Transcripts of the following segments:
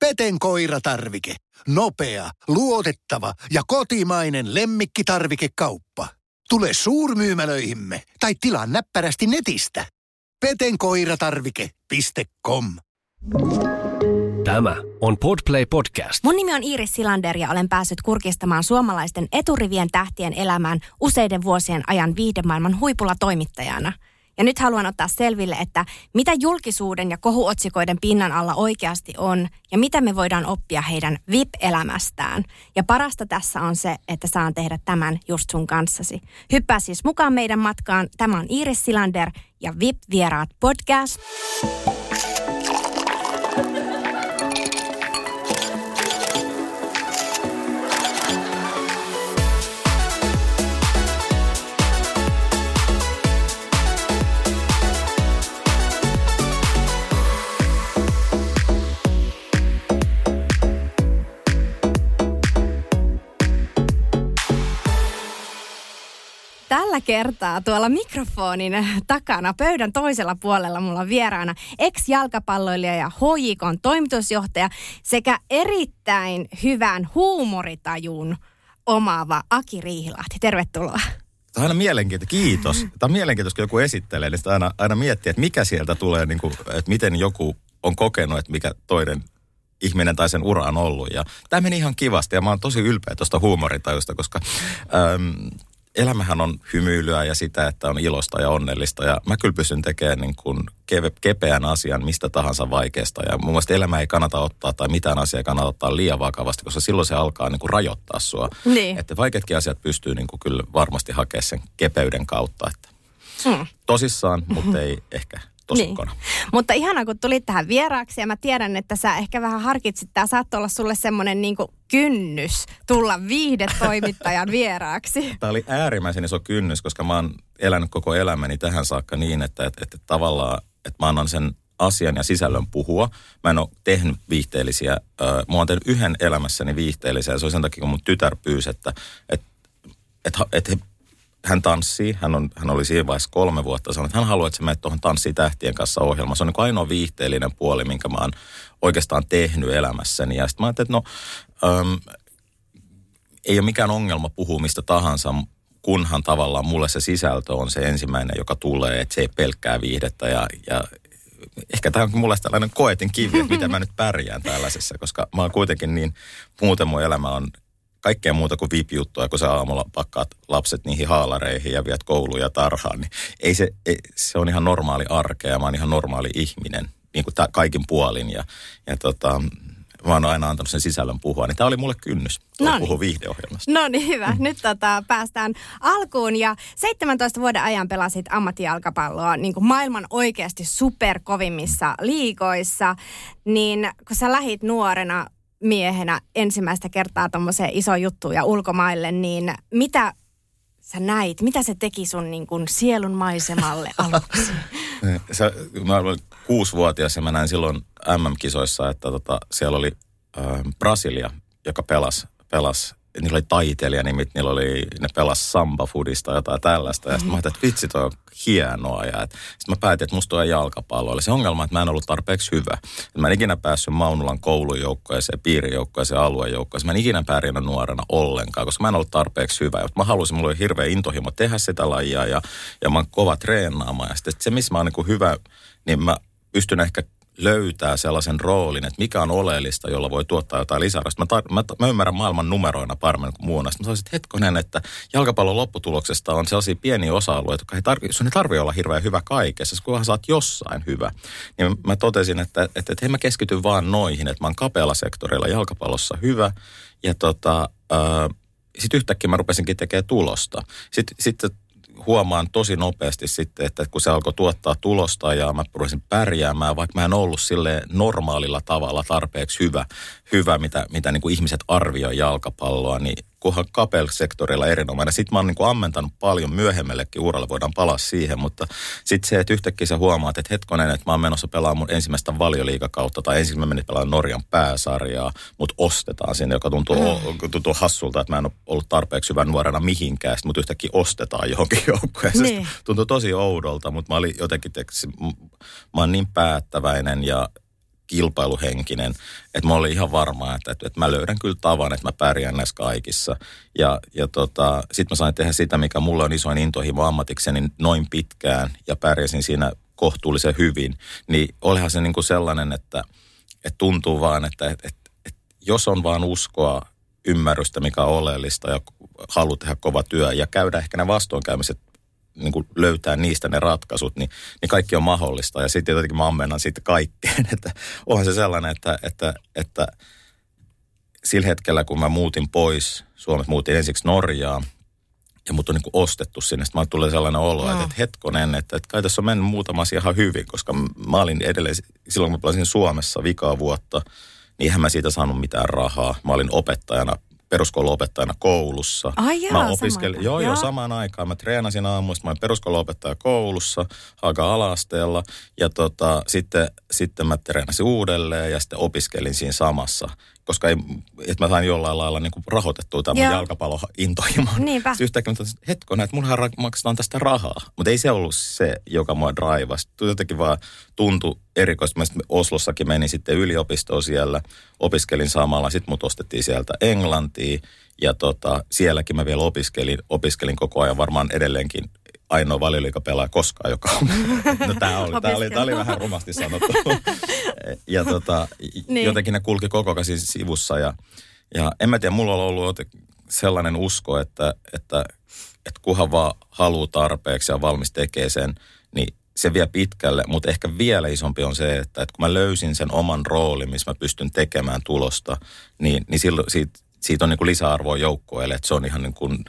Peten Koiratarvike. Nopea, luotettava ja kotimainen lemmikkitarvikekauppa. Tule suurmyymälöihimme tai tilaa näppärästi netistä. Petenkoiratarvike.com. Tämä on Podplay Podcast. Mun nimi on Iiris Silander ja olen päässyt kurkistamaan suomalaisten eturivien tähtien elämään useiden vuosien ajan viihdemaailman huipulla toimittajana. Ja nyt haluan ottaa selville, että mitä julkisuuden ja kohuotsikoiden pinnan alla oikeasti on ja mitä me voidaan oppia heidän VIP-elämästään. Ja parasta tässä on se, että saan tehdä tämän just sun kanssasi. Hyppää siis mukaan meidän matkaan. Tämä on Iiris Silander ja VIP-vieraat podcast. Tällä kertaa tuolla mikrofonin takana pöydän toisella puolella mulla on vieraana ex-jalkapalloilija ja HJK:n toimitusjohtaja sekä erittäin hyvän huumoritajun omaava Aki Riihilahti. Tervetuloa. Tämä on aina mielenkiintoista. Kiitos. Tämä on mielenkiintoista, kun joku esittelee, niin sitä aina miettii, että mikä sieltä tulee, niin kuin, että miten joku on kokenut, että mikä toinen ihminen tai sen ura on ollut. Ja tämä meni ihan kivasti ja mä oon tosi ylpeä tuosta huumoritajusta, koska elämähän on hymyilyä ja sitä, että on ilosta ja onnellista. Ja mä kyllä pystyn tekemään niin kuin kepeän asian mistä tahansa vaikeasta. Ja mun mielestä elämä ei kannata ottaa tai mitään asiaa ei kannata ottaa liian vakavasti, koska silloin se alkaa niin kuin rajoittaa sua. Niin. Että vaikeatkin asiat pystyy niin kuin kyllä varmasti hakemaan sen kepeyden kautta. Että tosissaan, mutta ei ehkä tosikkona. Niin. Mutta ihanaa, kun tulit tähän vieraaksi ja mä tiedän, että sä ehkä vähän harkitsit. Tää saattoi olla sulle semmoinen niin kuin kynnys tulla viihdetoimittajan vieraaksi. Tämä oli äärimmäisen iso kynnys, koska mä oon elänyt koko elämäni tähän saakka niin, että tavallaan, että mä annan sen asian ja sisällön puhua. Mä en ole tehnyt viihteellisiä, mä oon tehnyt yhden elämässäni viihteellisiä. Se oli sen takia, kun mun tytär pyysi, että hän tanssii, hän oli siinä vaiheessa 3 vuotta sanonut, että hän haluaa, että sä menet tuohon Tanssii tähtien kanssa -ohjelmaan. Se on niin kuin ainoa viihteellinen puoli, minkä mä oon oikeastaan tehnyt elämässäni. Ja sitten mä ajattelin, että ei ole mikään ongelma puhua mistä tahansa, kunhan tavallaan mulle se sisältö on se ensimmäinen, joka tulee, että se ei pelkkää viihdettä ja ehkä tämä on mulle tällainen koetin kivi, että miten mä nyt pärjään tällaisessa, koska mä oon kuitenkin niin, muuten mun elämä on kaikkea muuta kuin VIP-juttuja, kun sä aamulla pakkaat lapset niihin haalareihin ja viet kouluun ja tarhaan, niin se on ihan normaali arkea. Mä oon ihan normaali ihminen, niin kuin kaikin puolin ja mä oon aina antanut sen sisällön puhua, niin tää oli mulle kynnys puhua viihdeohjelmasta. No niin, hyvä. Nyt päästään alkuun ja 17 vuoden ajan pelasit ammattijalkapalloa niin kuin maailman oikeasti superkovimmissa liigoissa, niin kun sä lähit nuorena miehenä ensimmäistä kertaa tommoseen isoon juttuun ja ulkomaille, niin mitä sä näit? Mitä se teki sun niin kuin sielun maisemalle aluksi? Mä olin 6-vuotias ja mä näin silloin MM-kisoissa, että siellä oli Brasilia, joka pelasi. Niillä oli taiteilijanimet, ne pelasi samba-foodista jotain tällaista. Ja sitten mä ajattelin, että vitsi, toi on hienoa. Ja sitten mä päätin, että musta on jalkapallo. Oli se ongelma, että mä en ollut tarpeeksi hyvä. Mä en ikinä päässyt Maunulan koulujoukkoeseen, piirijoukkoeseen, aluejoukkoeseen. Mä en ikinä pärjännyt nuorena ollenkaan, koska mä en ollut tarpeeksi hyvä. Mä halusin, mulla oli hirveä intohimo tehdä sitä lajia ja mä oon kova treenaamaan. Ja sitten se, missä mä oon niin hyvä, niin mä pystyn ehkä löytää sellaisen roolin, että mikä on oleellista, jolla voi tuottaa jotain lisäarvosta. Mä ymmärrän maailman numeroina paremmin kuin muuna. Sitten mä sanoisin, että hetkonen, että jalkapallon lopputuloksesta on sellaisia pieniä osa-alueita, jotka ei tarvitse olla hirveän hyvä kaikessa, kunhan sä oot jossain hyvä. Niin mä totesin, että mä keskityn vaan noihin, että mä oon kapealla sektorilla jalkapallossa hyvä ja sitten yhtäkkiä mä rupesinkin tekemään tulosta. Sitten huomaan tosi nopeasti sitten, että kun se alkoi tuottaa tulosta ja mä rupesin pärjäämään, vaikka mä en ollut silleen normaalilla tavalla tarpeeksi hyvä mitä niin kuin ihmiset arvioi jalkapalloa, niin kunhan kapel-sektorilla erinomainen. Sitten mä oon niin kuin ammentanut paljon myöhemmällekin uralle, voidaan palaa siihen, mutta sitten se, että yhtäkkiä sä huomaat, että hetkonen, että mä oon menossa pelaamaan mun ensimmäistä valioliigakautta, tai ensin mä menin pelaamaan Norjan pääsarjaa, mut ostetaan sinne, joka tuntuu hassulta, että mä en ole ollut tarpeeksi hyvän nuorena mihinkään, mut yhtäkkiä ostetaan johonkin joukkueeseen. Niin. Tuntuu tosi oudolta, mutta mä olin jotenkin, mä oon niin päättäväinen ja kilpailuhenkinen, että mä olin ihan varma, että mä löydän kyllä tavan, että mä pärjään näissä kaikissa. Ja sit mä sain tehdä sitä, mikä mulle on isoin intohimo ammatikseni noin pitkään ja pärjäsin siinä kohtuullisen hyvin. Niin olihan se niin kuin sellainen, että tuntuu vaan, että jos on vaan uskoa, ymmärrystä, mikä on oleellista ja halu tehdä kova työ ja käydä ehkä ne vastoinkäymiset, niin kuin löytää niistä ne ratkaisut, niin kaikki on mahdollista. Ja sitten jotenkin mä ammennan siitä kaikkeen. Että onhan se sellainen, että sillä hetkellä, kun mä muutin pois Suomesta, muutin ensiksi Norjaan, ja mut on niin kuin ostettu sinne. Sitten mä tulee sellainen olo, että hetkonen, että kai tässä on mennyt muutama asia ihan hyvin, koska mä olin edelleen, silloin kun mä pelasin Suomessa vikaa vuotta, niin eihän mä siitä saanut mitään rahaa. Mä olin opettajana, peruskouluopettajana koulussa. Ai jaa, mä opiskelin, joo, samaan aikaan. Mä treenasin aamuista, mä olin peruskouluopettaja koulussa, aika ala-asteella. Ja sitten mä treenasin uudelleen ja sitten opiskelin siinä samassa. Koska mä sain jollain lailla niin kuin rahoitettua tämän mun jalkapallointohimon. Niinpä. Siis yhtäkkiä mä totesin, että hetkona, että munhan maksetaan tästä rahaa. Mutta ei se ollut se, joka mua draivasi. Jotenkin vaan tuntui erikoista. Mä sitten Oslossakin menin sitten yliopistoon siellä, opiskelin samalla. Sitten mut ostettiin sieltä Englantiin ja sielläkin mä vielä opiskelin koko ajan varmaan edelleenkin. Ainoa valioliikapelaaja koskaan, joka on. No tää oli vähän rumasti sanottu. Ja niin. Jotenkin ne kulki koko ajan sivussa. Ja en mä tiedä, mulla on ollut sellainen usko, että kunhan vaan haluaa tarpeeksi ja valmis tekee sen, niin se vie pitkälle. Mutta ehkä vielä isompi on se, että kun mä löysin sen oman roolin, missä mä pystyn tekemään tulosta, niin silloin siitä on niin kuin lisäarvoa joukkueelle, että se on ihan niin kuin...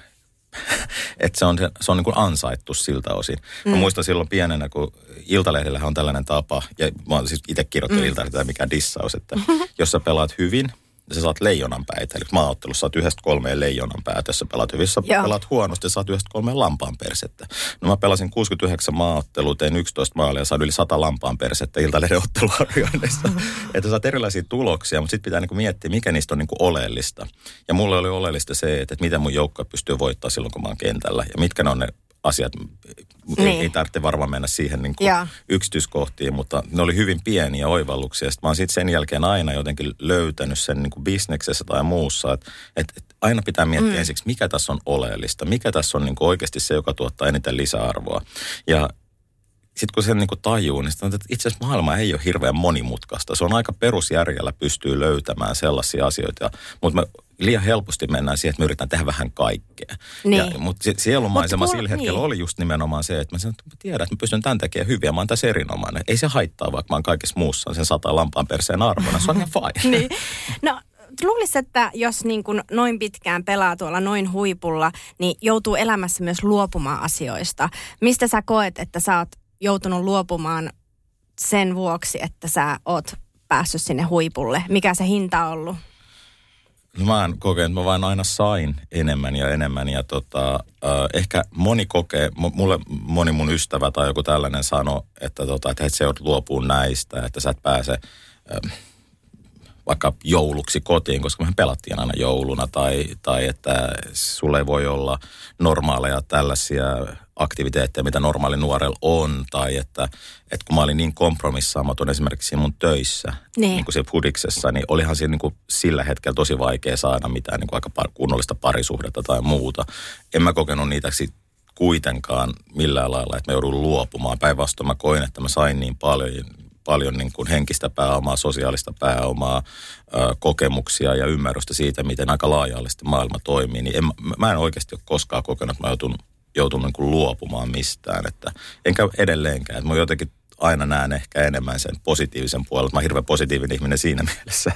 Että se on niin kuin ansaittu siltä osin. Mä muistan silloin pienenä, kun Iltalehdellähän on tällainen tapa, ja mä oon siis itse kirjoittanut Iltalehdellä, mikä dissaus, että jos sä pelaat hyvin, sä saat leijonanpäitä. Eli maaottelussa saat 1-3 leijonanpäät, jos sä pelaat hyvin, sä pelaat huonosti, saat 1-3 lampaan persettä. No mä pelasin 69 maaottelua, tein 11 maalia, sain yli 100 lampaan persettä Iltalehden otteluarvioinnissa. Että sä saat erilaisia tuloksia, mutta sit pitää niinku miettiä, mikä niistä on niinku oleellista. Ja mulle oli oleellista se, että miten mun joukkue pystyy voittaa silloin, kun mä oon kentällä. Ja mitkä ne on ne asiat, ei tarvitse varmaan mennä siihen niin kuin yksityiskohtiin, mutta ne oli hyvin pieniä oivalluksia. Sitten mä oon sitten sen jälkeen aina jotenkin löytänyt sen niin kuin bisneksessä tai muussa, että aina pitää miettiä ensiksi, mikä tässä on oleellista, mikä tässä on niin kuin oikeasti se, joka tuottaa eniten lisäarvoa. Ja sitten kun sen niin kuin tajuu, niin sitten itse asiassa maailma ei ole hirveän monimutkaista. Se on aika perusjärjellä pystyy löytämään sellaisia asioita, mutta liian helposti mennään siihen, että me yritetään tehdä vähän kaikkea. Niin. Mutta sielunmaisema sillä hetkellä oli just nimenomaan se, että mä sanoin, että mä tiedän, että mä pystyn tämän tekemään hyviä, mä oon tässä erinomainen. Ei se haittaa, vaikka mä oon kaikessa muussa sen 100 lampaan perseen arvona, se on ihan fine. Niin. No luulisi, että jos niin kuin noin pitkään pelaa tuolla noin huipulla, niin joutuu elämässä myös luopumaan asioista. Mistä sä koet, että sä oot joutunut luopumaan sen vuoksi, että sä oot päässyt sinne huipulle? Mikä se hinta on ollut? No mä en kokenut, että mä vaan aina sain enemmän ja ehkä moni kokee, mulle moni mun ystävä tai joku tällainen sano, että et sä joudut luopumaan näistä, että sä et pääse vaikka jouluksi kotiin, koska mehän pelattiin aina jouluna tai että sulle ei voi olla normaaleja tällaisia aktiviteetteja, mitä normaali nuorella on, tai että kun mä olin niin kompromissaamaton esimerkiksi mun töissä, niin kuin siellä Pudiksessa, niin olihan siinä niin kuin sillä hetkellä tosi vaikea saada mitään niin kuin aika kunnollista parisuhdetta tai muuta. En mä kokenut niitä kuitenkaan millään lailla, että mä joudun luopumaan. Päinvastoin mä koin, että mä sain niin paljon niin kuin henkistä pääomaa, sosiaalista pääomaa, kokemuksia ja ymmärrystä siitä, miten aika laaja-alaisesti maailma toimii. Niin mä en oikeasti ole koskaan kokenut, että mä joutun niin kuin luopumaan mistään, että enkä edelleenkään. Että mä jotenkin aina näen ehkä enemmän sen positiivisen puolella. Mä oon hirveän positiivinen ihminen siinä mielessä,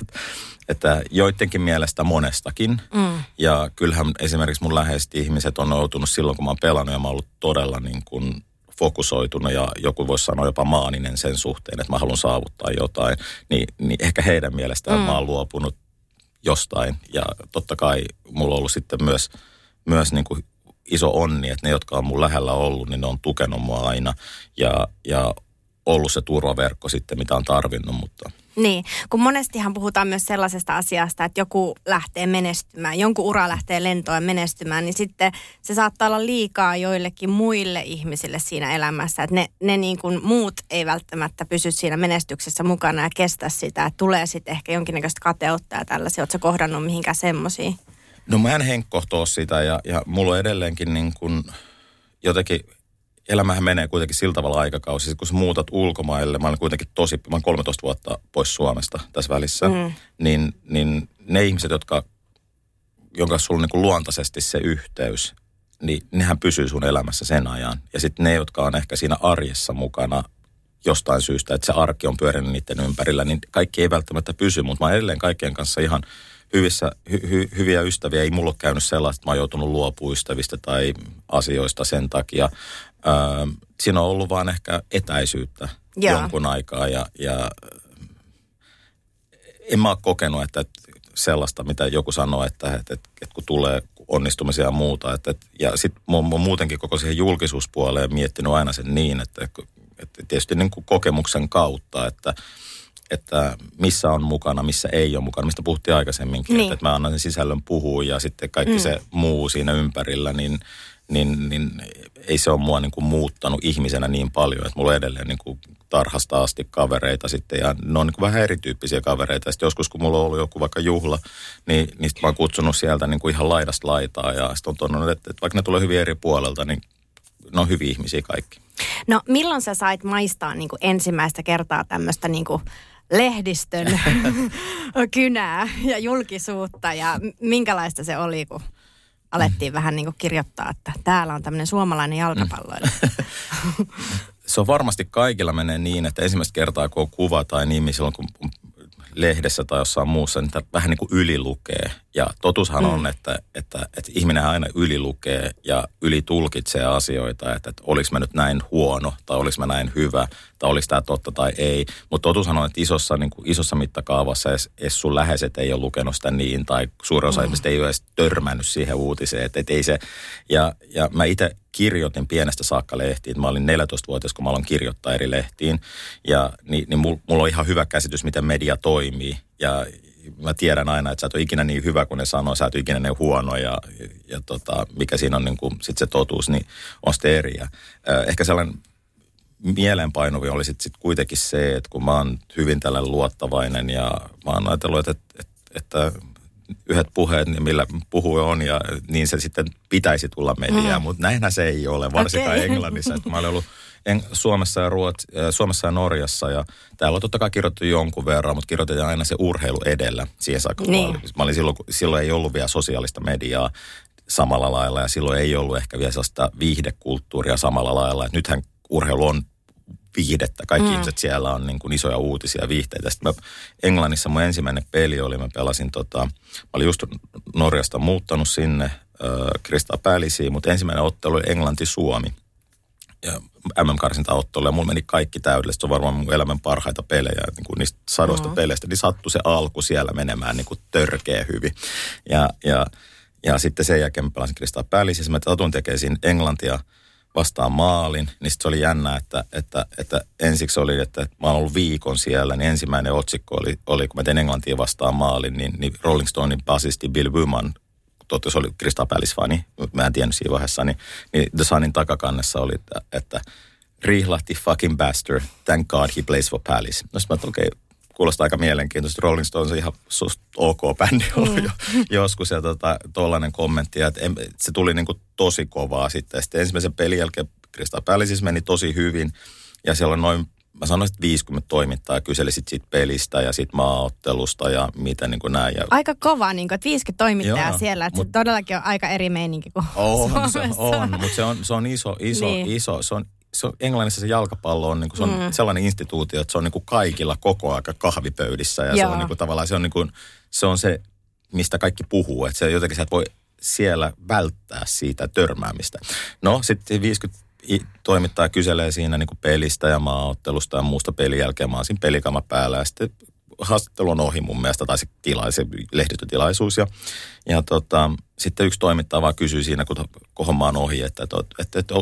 että joidenkin mielestä monestakin. Ja kyllähän esimerkiksi mun läheiset ihmiset on joutunut silloin, kun mä oon pelannut ja mä oon ollut todella niin kuin fokusoitunut ja joku voisi sanoa jopa maaninen sen suhteen, että mä haluan saavuttaa jotain. Niin ehkä heidän mielestään mä oon luopunut jostain. Ja totta kai mulla on ollut sitten myös niin kuin iso onni, että ne, jotka on mun lähellä ollut, niin ne on tukenut mua aina ja ollut se turvaverkko sitten, mitä on tarvinnut, mutta Niin, kun monestihan puhutaan myös sellaisesta asiasta, että joku lähtee menestymään, jonkun ura lähtee lentoon menestymään, niin sitten se saattaa olla liikaa joillekin muille ihmisille siinä elämässä. Että ne niin kuin muut ei välttämättä pysy siinä menestyksessä mukana ja kestä sitä. Että tulee sitten ehkä jonkinnäköistä kateutta ja tällaisia. Oletko sä kohdannut mihinkään semmoisia? No mä en henkkohtoo sitä ja mulla on edelleenkin niin kuin jotenkin... Elämähän menee kuitenkin sillä tavalla aikakausi, kun sä muutat ulkomaille, mä olen kuitenkin mä olen 13 vuotta pois Suomesta tässä välissä, niin ne ihmiset, jonka sulla on niin kuin luontaisesti se yhteys, niin nehän pysyy sun elämässä sen ajan. Ja sitten ne, jotka on ehkä siinä arjessa mukana jostain syystä, että se arki on pyörinyt niiden ympärillä, niin kaikki ei välttämättä pysy, mutta mä olen edelleen kaikkien kanssa ihan hyviä ystäviä. Ei mulla ole käynyt sellaista, että mä oon joutunut luopumaan ystävistä tai asioista sen takia. Siinä on ollut vaan ehkä etäisyyttä jonkun aikaa ja en mä ole kokenut että sellaista, mitä joku sanoo, että kun tulee onnistumisia ja muuta. Ja sitten mä oon muutenkin koko siihen julkisuuspuoleen miettinyt aina sen niin, että tietysti niin kuin kokemuksen kautta, että missä on mukana, missä ei ole mukana, mistä puhuttiin aikaisemminkin, niin. Että mä annan sen sisällön puhua ja sitten kaikki se muu siinä ympärillä, niin ei se ole mua niin kuin muuttanut ihmisenä niin paljon, että mulla on edelleen niin kuin tarhasta asti kavereita sitten ja ne on niin kuin vähän erityyppisiä kavereita. Sitten joskus, kun mulla on ollut joku vaikka juhla, niin niistä mä oon kutsunut sieltä niin kuin ihan laidasta laitaa ja sitten on tonnut, että vaikka ne tulee hyvin eri puolelta, niin ne on hyviä ihmisiä kaikki. No milloin sä sait maistaa niin kuin ensimmäistä kertaa tämmöistä niin kuin lehdistön kynää ja julkisuutta ja minkälaista se oli, kun alettiin vähän niin kuin kirjoittaa, että täällä on tämmöinen suomalainen jalkapalloilija. Se on varmasti kaikilla menee niin, että ensimmäistä kertaa kun on kuva tai nimi silloin kun lehdessä tai jossain muussa, niin vähän niin kuin ylilukee. Ja totuushan on, että ihminen aina ylilukee ja ylitulkitsee asioita, että oliko mä nyt näin huono tai oliko mä näin hyvä tai oliko tämä totta tai ei. Mutta totuushan on, että isossa mittakaavassa edes sun läheiset ei ole lukenut sitä niin tai suurin osa ihmistä ei ole edes törmännyt siihen uutiseen. Että ei se, ja mä itse kirjoitin pienestä saakka lehtiin. Mä olin 14-vuotias, kun mä aloin kirjoittaa eri lehtiin. Ja niin mulla on ihan hyvä käsitys, miten media toimii. Ja mä tiedän aina, että sä et ole ikinä niin hyvä, kun ne sanoo, sä et ole ikinä niin huono. Ja mikä siinä on niin kuin, sit se totuus, niin on sitten eriä. Ehkä sellainen mieleenpainuvin oli sit kuitenkin se, että kun mä oon hyvin tällainen luottavainen ja mä oon ajatellut, että yhdet puheet, millä puhue on, ja niin se sitten pitäisi tulla mediaan, mutta näinhän se ei ole, varsinkaan Englannissa. Että mä olen ollut Suomessa ja Suomessa ja Norjassa, ja täällä on totta kai kirjoitettu jonkun verran, mutta kirjoitetaan aina se urheilu edellä siihen saakka. Niin. Mä olin silloin ei ollut vielä sosiaalista mediaa samalla lailla, ja silloin ei ollut ehkä vielä sellaista viihdekulttuuria samalla lailla. Et nythän urheilu on viihdettä. Kaikki ihmiset siellä on niin kuin isoja uutisia ja viihteitä. Sitten Englannissa mun ensimmäinen peli oli, mä pelasin mä olin just Norjasta muuttanut sinne Crystal Palaceen, mutta ensimmäinen ottelu oli Englanti-Suomi. Ja MM-karsintaottelulla ja mulla meni kaikki täydellisesti. Se on varmaan mun elämän parhaita pelejä. Niin kuin niistä sadoista peleistä, niin sattui se alku siellä menemään niin kuin törkeä hyvin. Ja sitten sen jälkeen mä pelasin Crystal Palaceen. Mä satun tekemään siinä Englantia vastaan maalin, niin sitten se oli jännää, että ensiksi oli, että mä oon ollut viikon siellä, niin ensimmäinen otsikko oli kun mä tein Englantia vastaan maalin, niin Rolling Stonesin basisti Bill Wyman, totta se oli Crystal Palace-fani, mutta mä en tiennyt siinä vaiheessa, niin The Sunin takakannessa oli, että Riihilahti fucking bastard, thank God he plays for Palace. No sitten mä että okei, kuulostaa aika mielenkiintoista. Rolling Stones on ihan ok-bändi ollut joskus. Ja tollainen kommentti, että se tuli niin kuin tosi kovaa sitten. Sitten ensimmäisen pelin jälkeen Crystal Palace siis meni tosi hyvin. Ja siellä on noin, mä sanoin, että 50 toimittajaa kyseli siitä pelistä ja siitä maaottelusta ja mitä niin kuin näin. Aika kovaa, niin kuin, että 50 toimittajaa joo, siellä. Että se todellakin on aika eri meininki kuin Suomessa. On, mutta se on iso, niin. Iso. Se on, Englannissa se jalkapallo on, niin kuin, se on sellainen instituutio, että se on niin kuin kaikilla koko aika kahvipöydissä. Ja se on niin kuin, tavallaan se on, niin kuin, se on se, mistä kaikki puhuu. Että se jotenkin sä et voi siellä välttää siitä törmäämistä. No sitten 50 toimittajaa kyselee siinä niin kuin pelistä ja maaottelusta ja muusta pelin jälkeen. Mä oon siinä pelikama päällä ja sitten haastattelu on ohi mun mielestä, tai se lehdistötilaisuus. Ja sitten yksi toimittaja vaan kysyy siinä, kun homma on ohi, että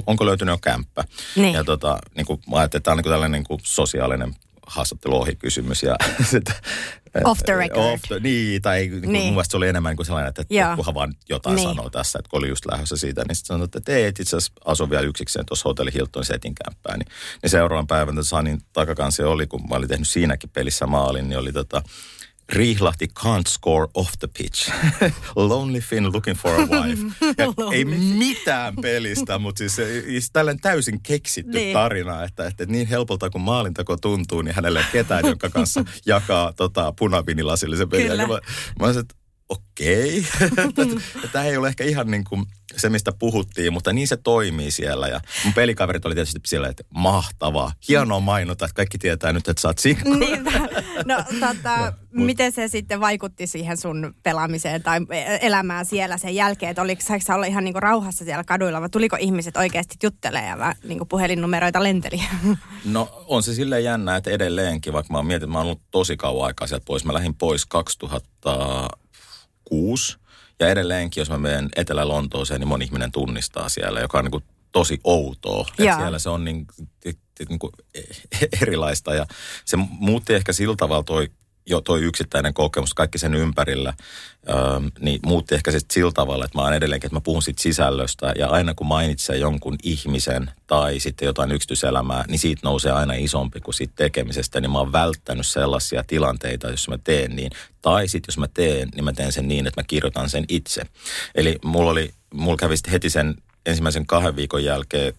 onko löytynyt jo kämppä. Niin. Ja niin kuin, mä ajattelin, että tämä on niin kuin tällainen niin kuin sosiaalinen haastattelu ohi kysymys ja off the record. Niin. Mun mielestä se oli enemmän niin kuin sellainen, että kunhan vaan jotain sanoo tässä, että kun oli just lähdössä siitä, niin sitten sanoi, että ei, itse asiassa asun vielä yksikseen tuossa hotelli Hilton setin kämppää. Niin seuraavan päivän Sanin takakansi oli, kun mä olin tehnyt siinäkin pelissä maalin, niin oli Riihilahti can't score off the pitch. Lonely Finn looking for a wife. Ei mitään pelistä, mutta siis tällainen täysin keksitty tarina, että niin helpolta kuin maalintako tuntuu, niin hänellä ei ketään, jonka kanssa jakaa punaviinilasillisen peliä. Mä sanoin, että okei. Tämä ei ole ehkä ihan niin kuin se, mistä puhuttiin, mutta niin se toimii siellä. Ja mun pelikaverit oli tietysti siellä, että mahtavaa. Hienoa mainota, että kaikki tietää nyt, että sä oot sinkku. Niin, miten se sitten vaikutti siihen sun pelaamiseen tai elämään siellä sen jälkeen? Että oliko sä olla ihan niin kuin rauhassa siellä kaduilla vai tuliko ihmiset oikeasti juttelemaan ja niin kuin puhelinnumeroita lenteli? No on se silleen jännä, että edelleenkin, vaikka mä oon mietin, että mä oon ollut tosi kauan aikaa sieltä pois. Mä lähdin pois 2006. Ja edelleenkin, jos mä menen Etelä-Lontooseen, niin moni ihminen tunnistaa siellä, joka on niin kuin tosi outoa. Että siellä se on niin kuin erilaista. Ja se muutti ehkä sillä tavalla toi yksittäinen kokemus, kaikki sen ympärillä, niin muutti ehkä sitten sillä tavalla, että mä oon edelleenkin, että mä puhun siitä sisällöstä. Ja aina kun mainitsee jonkun ihmisen tai sitten jotain yksityiselämää, niin siitä nousee aina isompi kuin siitä tekemisestä. Niin mä oon välttänyt sellaisia tilanteita, jos mä teen niin. Tai sitten jos mä teen, niin mä teen sen niin, että mä kirjoitan sen itse. Eli mulla kävi sitten heti sen ensimmäisen 2 viikon jälkeen,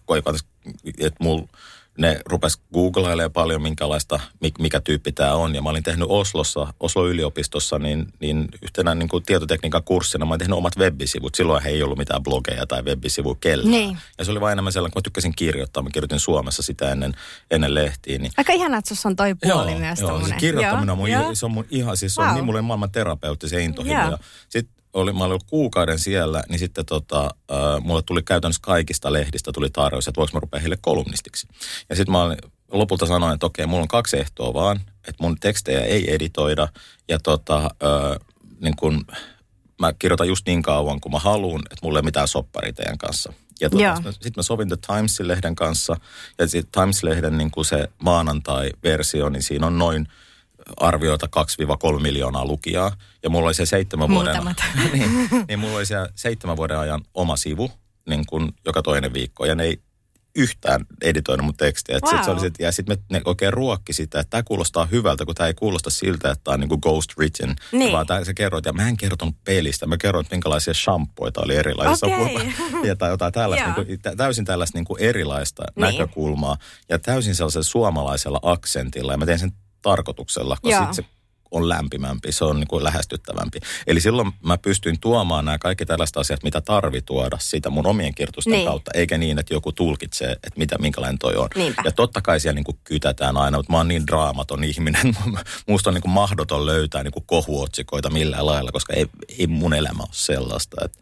että mulla... Ne rupes googlailemaan paljon, mikä tyyppi tämä on. Ja mä olin tehnyt Oslo yliopistossa, niin yhtenä niin kuin tietotekniikan kurssina mä olin tehnyt omat webbisivut. Silloin ei ollut mitään blogeja tai webbisivuja kellään. Niin. Ja se oli vain enemmän sellainen, kun mä tykkäsin kirjoittaa. Mä kirjoitin Suomessa sitä ennen lehtiin. Niin... Aika ihanaa, että sussa on toi puoli myös tommoinen. Joo, se kirjoittaminen on on niin mulle maailman terapeutti se intohimo. Sitten mä olin ollut kuukauden siellä, niin sitten mulle tuli käytännössä kaikista lehdistä tuli tarjous, että voiko mä rupea heille kolumnistiksi. Ja sitten mä lopulta sanoin, että okei, mulla on 2 ehtoa vaan, että mun tekstejä ei editoida ja niin kun mä kirjoitan just niin kauan kuin mä haluun, että mulla ei ole mitään sopparia teidän kanssa. Ja sitten mä sovin The Times-lehden kanssa ja sitten Times-lehden niin kun se maanantai-versio, niin siinä on noin arvioita 2-3 miljoonaa lukijaa. Ja mulla oli se 7 vuoden ajan oma sivu, niin kuin joka toinen viikko. Ja ne ei yhtään editoinut mun tekstejä. Wow. Ja sitten ne oikein ruokki sitä, että tämä kuulostaa hyvältä, kun tämä ei kuulosta siltä, että tämä on niin kuin ghost written. Niin. Vaan sä kerroit, ja mä en kertonut pelistä. Mä kerroin, että minkälaisia shampoita oli erilaisia. Okay. Tai jotain tällaista, täysin tällaista niin kuin erilaista näkökulmaa. Ja täysin sellaisella suomalaisella aksentilla. Ja mä tein sen tarkoituksella, koska sitten se on lämpimämpi, se on niin kuin lähestyttävämpi. Eli silloin mä pystyin tuomaan nämä kaikki tällaiset asiat, mitä tarvii tuoda siitä mun omien kirjoitusten kautta, eikä niin, että joku tulkitsee, että minkälainen toi on. Niinpä. Ja totta kai siellä niin kuin kytätään aina, mutta mä oon niin draamaton ihminen. Musta on niin kuin mahdoton löytää niin kuin kohuotsikoita millään lailla, koska ei mun elämä ole sellaista, että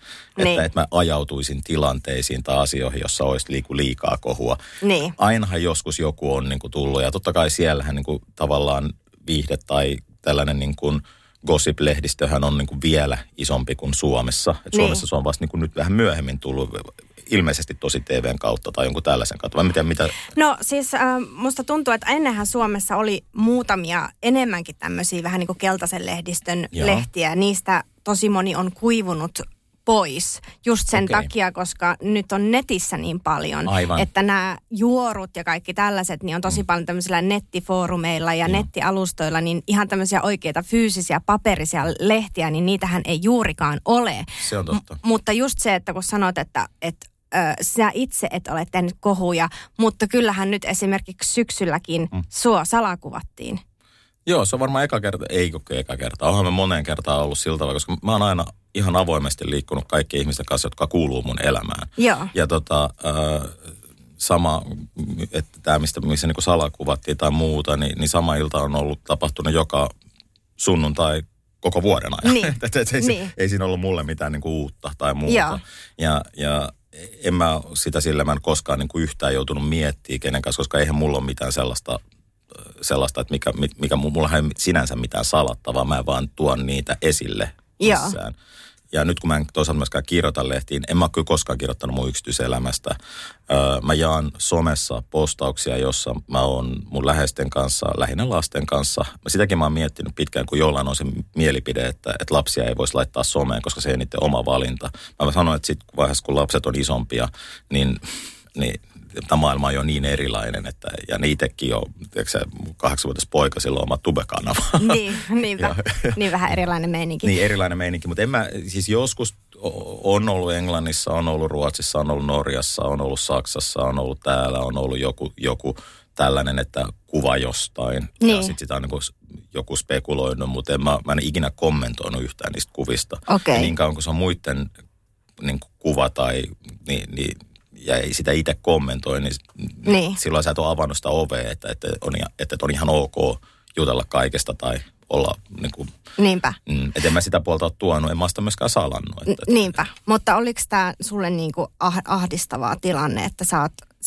mä ajautuisin tilanteisiin tai asioihin, jossa olisi liikaa kohua. Niin. Ainahan joskus joku on niin kuin tullut, ja totta kai siellähän niin kuin tavallaan viihde tai tällainen niin kuin gossip-lehdistöhän on niin kuin vielä isompi kuin Suomessa. Et Suomessa se on vasta niin kuin nyt vähän myöhemmin tullut, ilmeisesti tosi TVn kautta tai jonkun tällaisen kautta. Vai mitä? No siis musta tuntuu, että ennenhän Suomessa oli muutamia enemmänkin tämmöisiä vähän niin kuin keltaisen lehdistön lehtiä. Niistä tosi moni on kuivunut pois just sen takia, koska nyt on netissä niin paljon, että nämä juorut ja kaikki tällaiset, niin on tosi paljon tämmöisillä nettifoorumeilla ja nettialustoilla, niin ihan tämmöisiä oikeita fyysisiä, paperisia lehtiä, niin niitähän ei juurikaan ole. Se on totta. Mutta just se, että kun sanot, että sinä itse et ole tehnyt kohuja, mutta kyllähän nyt esimerkiksi syksylläkin sua salakuvattiin. Joo, se on varmaan eka kerta, onhan mä moneen kertaan ollut sillä tavalla, koska mä oon aina ihan avoimesti liikkunut kaikki ihmisten kanssa, jotka kuuluu mun elämään. Joo. Ja sama, että tämä, missä niinku salakuvattiin tai muuta, niin sama ilta on ollut tapahtunut joka sunnuntai koko vuoden ajan. Niin. Ei siinä ollut mulle mitään niinku uutta tai muuta. Joo. Ja en mä sitä sillä, mä en koskaan niinku yhtään joutunut miettimään kenen kanssa, koska eihän mulla ole mitään sellaista, että mikä mulla ei sinänsä mitään salattavaa, mä en vaan tuon niitä esille missään. Ja nyt kun mä en toisaalta myöskään kirjoita lehtiin, en mä ole kyllä koskaan kirjoittanut mun yksityiselämästä. Mä jaan somessa postauksia, jossa mä oon mun läheisten kanssa, lähinnä lasten kanssa. Sitäkin mä oon miettinyt pitkään, kun jollain on se mielipide, että lapsia ei voisi laittaa someen, koska se ei niiden oma valinta. Mä sanoin, että sitten vaiheessa, kun lapset on isompia, niin tämä maailma on jo niin erilainen, että, ja ne itsekin jo, tiedätkö 8-vuotias poika, sillä on oma tube-kanava. Niin vähän erilainen meininki. Niin, erilainen meininki, mutta en mä, siis joskus on ollut Englannissa, on ollut Ruotsissa, on ollut Norjassa, on ollut Saksassa, on ollut täällä, on ollut joku tällainen, että kuva jostain. Niin. Ja sitten sitä on niin joku spekuloinut, mutta mä en ikinä kommentoinut yhtään niistä kuvista. Okay. Ja niin kauan kuin se on muiden niin kuva tai niin ja ei sitä itse kommentoi, niin silloin sä et ole avannut sitä ovea, että on ihan ok jutella kaikesta tai olla niin kuin... Niinpä. Että en mä sitä puolta ole tuonut, en mä sitä myöskään salannut. Niinpä, mutta oliko tämä sulle niin kuin ahdistavaa tilanne, että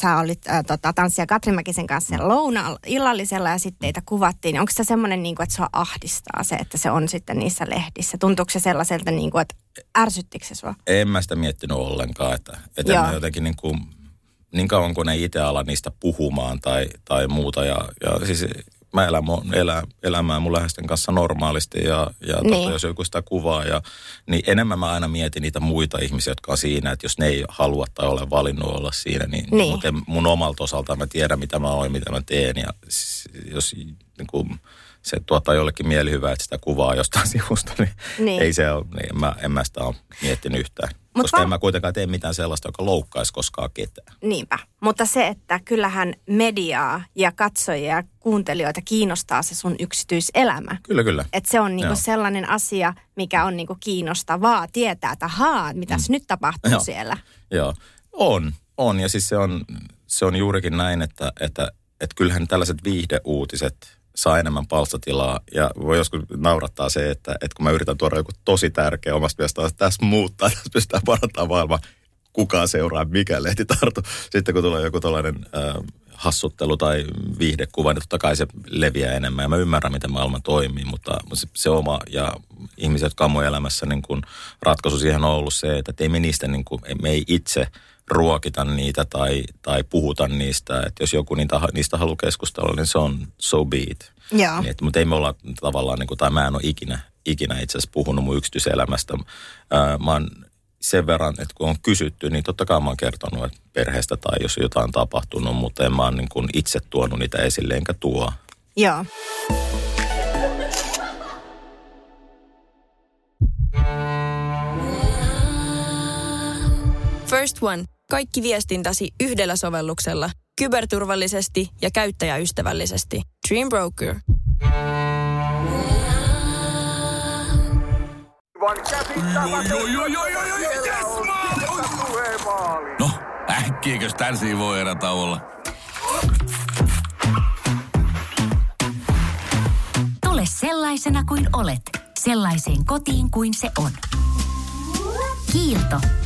sä olit tanssia Katri Mäkisen kanssa sen illallisella ja sitten teitä kuvattiin. Onko se semmoinen, niin kuin, että sua ahdistaa se, että se on sitten niissä lehdissä? Tuntuuko se sellaiselta, niin kuin, että ärsyttikö se sua? En mä sitä miettinyt ollenkaan. Että mä jotenkin niin kauan kun ei itse ala niistä puhumaan tai muuta. Ja siis mä elän elämää mun läheisten kanssa normaalisti ja niin. Jos joku sitä kuvaa. Niin enemmän mä aina mietin niitä muita ihmisiä, jotka on siinä, että jos ne ei halua tai ole valinnut olla siinä, niin. Mutta mun omalta osaltaan mä tiedän, mitä mä oon, mitä mä teen. Ja jos niin kun se tuottaa jollekin mielihyvää, että sitä kuvaa jostain sivusta, niin. Ei se ole, niin en mä sitä ole miettinyt yhtään. Koska en mä kuitenkaan tee mitään sellaista, joka loukkaisi koskaan ketään. Niinpä, mutta se, että kyllähän mediaa ja katsojia ja kuuntelijoita kiinnostaa se sun yksityiselämä. Kyllä. Että se on niinku sellainen asia, mikä on niinku kiinnostavaa tietää, että mitäs nyt tapahtuu siellä. Joo, on ja siis se on juurikin näin, että kyllähän tällaiset viihdeuutiset saa enemmän palstatilaa ja voi joskus naurattaa se, että kun mä yritän tuoda joku tosi tärkeä omasta mielestä, että tässä muuttaa, tässä pystytään parantamaan maailmaa, kukaan seuraa, mikä lehti tarttuu. Sitten kun tulee joku tollainen hassuttelu tai viihdekuva, niin totta kai se leviää enemmän ja mä ymmärrän, miten maailma toimii, mutta se oma ja ihmiset, jotka on mun elämässä, niin kun ratkaisu siihen on ollut se, että ei me niistä, niin kun, me ei itse ruokita niitä tai puhuta niistä. Että jos joku niistä haluaa keskustella, niin se on so be it. Niin, mutta ei me olla tavallaan, niin kuin, tai mä en ole ikinä itse asiassa puhunut mun yksityiselämästä. Mä oon sen verran, että kun on kysytty, niin totta kai mä oon kertonut että perheestä tai jos jotain on tapahtunut, mutta en mä oon niin kuin itse tuonut niitä esille, enkä tuo. Joo. First One. Kaikki viestintäsi yhdellä sovelluksella. Kyberturvallisesti ja käyttäjäystävällisesti. Dreambroker. No, äkkiäkös tän siinä voi erata olla? Tule sellaisena kuin olet, sellaiseen kotiin kuin se on. Kiilto.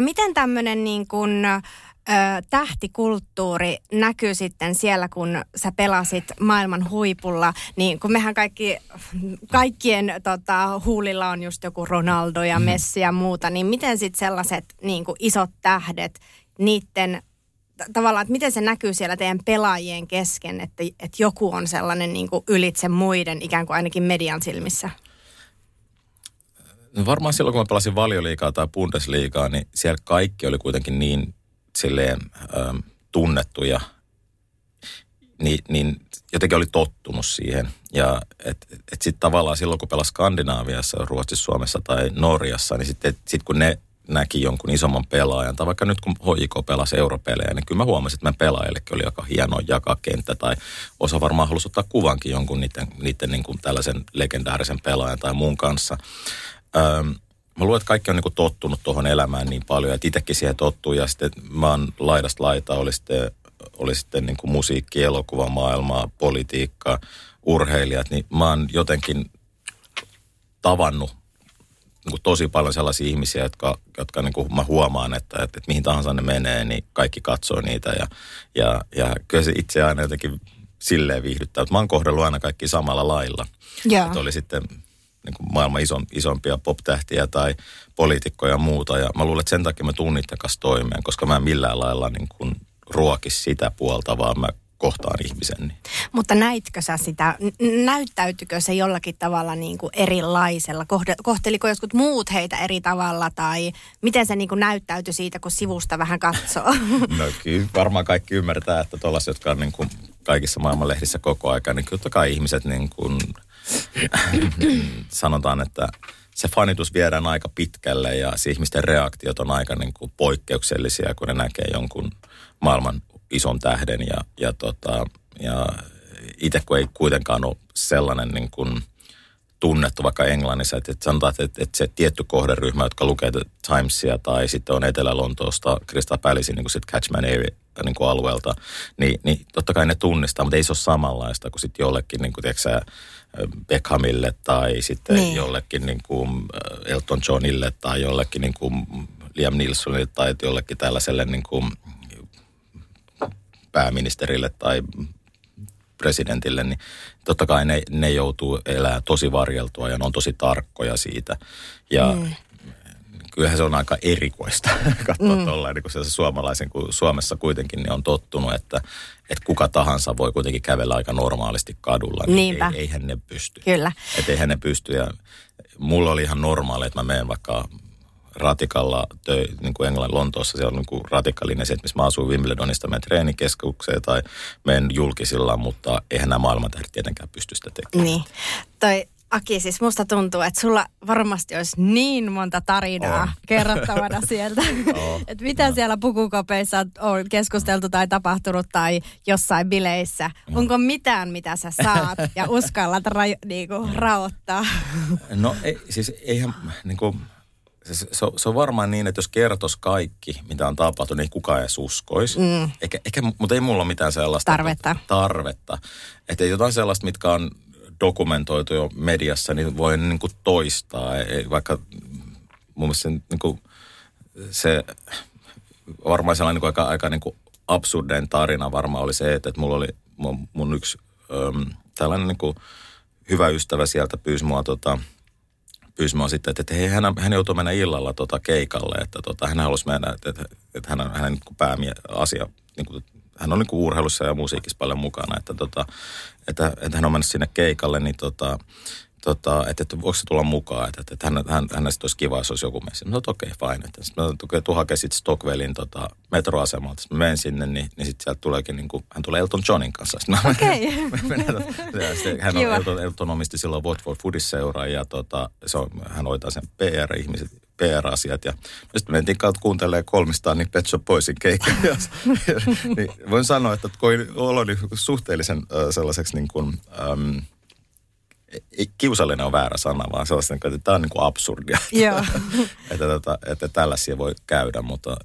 Miten tämmöinen niin kun, tähtikulttuuri näkyy sitten siellä, kun sä pelasit maailman huipulla? Niin kun mehän kaikkien huulilla on just joku Ronaldo ja Messi ja muuta, niin miten sitten sellaiset niin kun isot tähdet, niiden tavallaan, että miten se näkyy siellä teidän pelaajien kesken, että joku on sellainen niin kun ylitse muiden ikään kuin ainakin median silmissä? Varmaan silloin, kun mä pelasin Valioliigaa tai Bundesliigaa, niin siellä kaikki oli kuitenkin niin silleen tunnettuja, niin jotenkin oli tottunut siihen. Ja et sitten tavallaan silloin, kun pelasi Skandinaaviassa, Ruotsissa, Suomessa tai Norjassa, niin sitten kun ne näki jonkun isomman pelaajan, tai vaikka nyt kun HJK pelasi europelejä, niin kyllä mä huomasin, että mä pelaajillekin oli aika hieno jakaa kenttä, tai osa varmaan halusi ottaa kuvankin jonkun niiden niin kuin tällaisen legendaarisen pelaajan tai muun kanssa. Mä luulen, että kaikki on niin kuin tottunut tuohon elämään niin paljon, että itsekin siihen tottuu, ja sitten mä oon laidasta laitaa, oli sitten niin kuin musiikki, elokuvamaailmaa, politiikkaa, urheilijat, niin mä oon jotenkin tavannut niin tosi paljon sellaisia ihmisiä, jotka niin kuin mä huomaan, että mihin tahansa ne menee, niin kaikki katsoo niitä. Ja kyllä se itse aina jotenkin silleen viihdyttää. Mä oon kohdellut aina kaikki samalla lailla. Yeah. Että oli sitten niin kuin maailman isompia pop-tähtiä tai poliitikkoja ja muuta. Ja mä luulen, että sen takia mä tuun niiden kanssa toimeen, koska mä en millään lailla niin kuin ruokisi sitä puolta, vaan mä kohtaan ihmisen. Mutta näitkö sä sitä, näyttäytykö se jollakin tavalla niin kuin erilaisella? Kohteliko jotkut muut heitä eri tavalla tai miten se niin kuin näyttäytyi siitä, kun sivusta vähän katsoo? No kyllä varmaan kaikki ymmärtää, että tuollaiset, jotka on niin kuin kaikissa maailmanlehdissä koko ajan, niin kyllä kai ihmiset niin kuin sanotaan, että se fanitus viedään aika pitkälle ja se ihmisten reaktiot on aika niin kuin poikkeuksellisia, kun ne näkee jonkun maailman ison tähden ja itse kun ei kuitenkaan ole sellainen niin kuin tunnettu vaikka Englannissa, että sanotaan, että se tietty kohderyhmä, jotka lukee The Timesia tai sitten on Etelä-Lontoosta Crystal Palacen niin sitten Catchman niin alueelta, niin totta kai ne tunnistaa, mutta ei se ole samanlaista kuin sitten jollekin, niin kuin tiedätkö Beckhamille tai sitten niin jollekin niin kuin Elton Johnille tai jollekin niin kuin Liam Neesonille tai jollekin tällaiselle niin kuin pääministerille tai presidentille, niin totta kai ne joutuu elämään tosi varjeltua ja ne on tosi tarkkoja siitä. Ja kyllähän se on aika erikoista katsoa tuollainen, kun se suomalaisen, kun Suomessa kuitenkin ne on tottunut, että kuka tahansa voi kuitenkin kävellä aika normaalisti kadulla, niin eihän ne pysty. Kyllä. Että eihän ne pysty ja mulla oli ihan normaali, että mä menen vaikka ratikalla niin kuin Lontoossa, siellä on niin kuin ratikallinen se, että missä mä asuin Wimbledonista, menen treenikeskukseen tai menen julkisilla, mutta eihän nämä maailmantähdet tietenkään pysty sitä tekemään. Niin. Toi Aki, siis musta tuntuu, että sulla varmasti olisi niin monta tarinaa kerrottavana sieltä, että mitä siellä pukukopeissa on keskusteltu tai tapahtunut tai jossain bileissä. Onko mitään, mitä sä saat ja uskallat raottaa? No ei, siis eihän niin kuin se on varmaan niin, että jos kertoisi kaikki, mitä on tapahtunut, niin kukaan ei uskoisi. Mutta ei mulla ole mitään sellaista tarvetta. Että jotain sellaista, mitkä on dokumentoitu jo mediassa, niin voi niin kuin toistaa. Vaikka mun mielestä niin kuin se varmaan sellainen niin aika niin kuin absurdein tarina varmaan oli se, että mulla oli mun yksi tällainen niin kuin hyvä ystävä sieltä pyysi mua sitten, että hei, hän joutuu mennä illalla keikalle, että hän halusi mennä, että hän niin kuin pääasia, niin kuin, hän on niin kuin urheilussa ja musiikissa paljon mukana, että hän on mennyt sinne keikalle, niin että voiko se tulla mukaan, että hänestä olisi kiva, jos olisi joku mennä. No okei, fine. Mä tuun hakemaan sitten Stockwellin metroasemalta. Mä menen sinne, niin sitten sieltä tuleekin, niin hän tulee Elton Johnin kanssa. Okei. Okay. Elton omisti silloin Watford Foodisseuraa ja hän hoitaa sen PR-ihmiset, PR-asiat. Ja sitten mentiin kautta kuuntelemaan 300 niin Pet Shop Boysin keikkaan. Niin voin sanoa, että koin oloni suhteellisen sellaiseksi niin kuin kiusallinen on väärä sana, vaan sellaisen, että tämä on niin kuin absurdia, että tällaisia voi käydä, mutta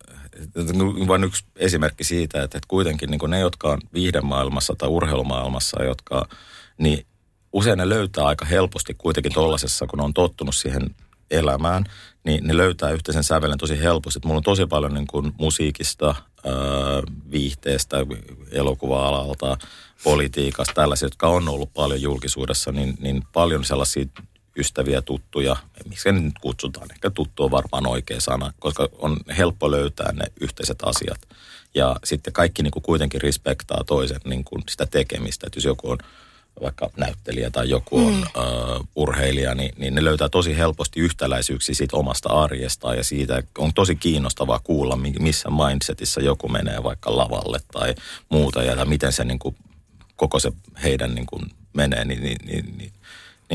vain yksi esimerkki siitä, että kuitenkin niin kuin ne, jotka on viihdemaailmassa tai urheilumaailmassa, niin usein ne löytää aika helposti kuitenkin tuollaisessa, kun on tottunut siihen elämään, niin ne löytää yhteisen sävelen tosi helposti. Mulla on tosi paljon niin kuin musiikista, viihteestä, elokuva-alalta, politiikasta, tällaisia, jotka on ollut paljon julkisuudessa, niin paljon sellaisia ystäviä, tuttuja, miksi nyt kutsutaan, ehkä tuttu on varmaan oikea sana, koska on helppo löytää ne yhteiset asiat. Ja sitten kaikki niin kuin kuitenkin respektaa toisen niin kuin sitä tekemistä, että jos joku on vaikka näyttelijä tai joku on urheilija, niin ne löytää tosi helposti yhtäläisyyksiä siitä omasta arjestaan ja siitä on tosi kiinnostavaa kuulla, missä mindsetissä joku menee vaikka lavalle tai muuta ja miten se niin kuin, koko se heidän niin kuin menee, niin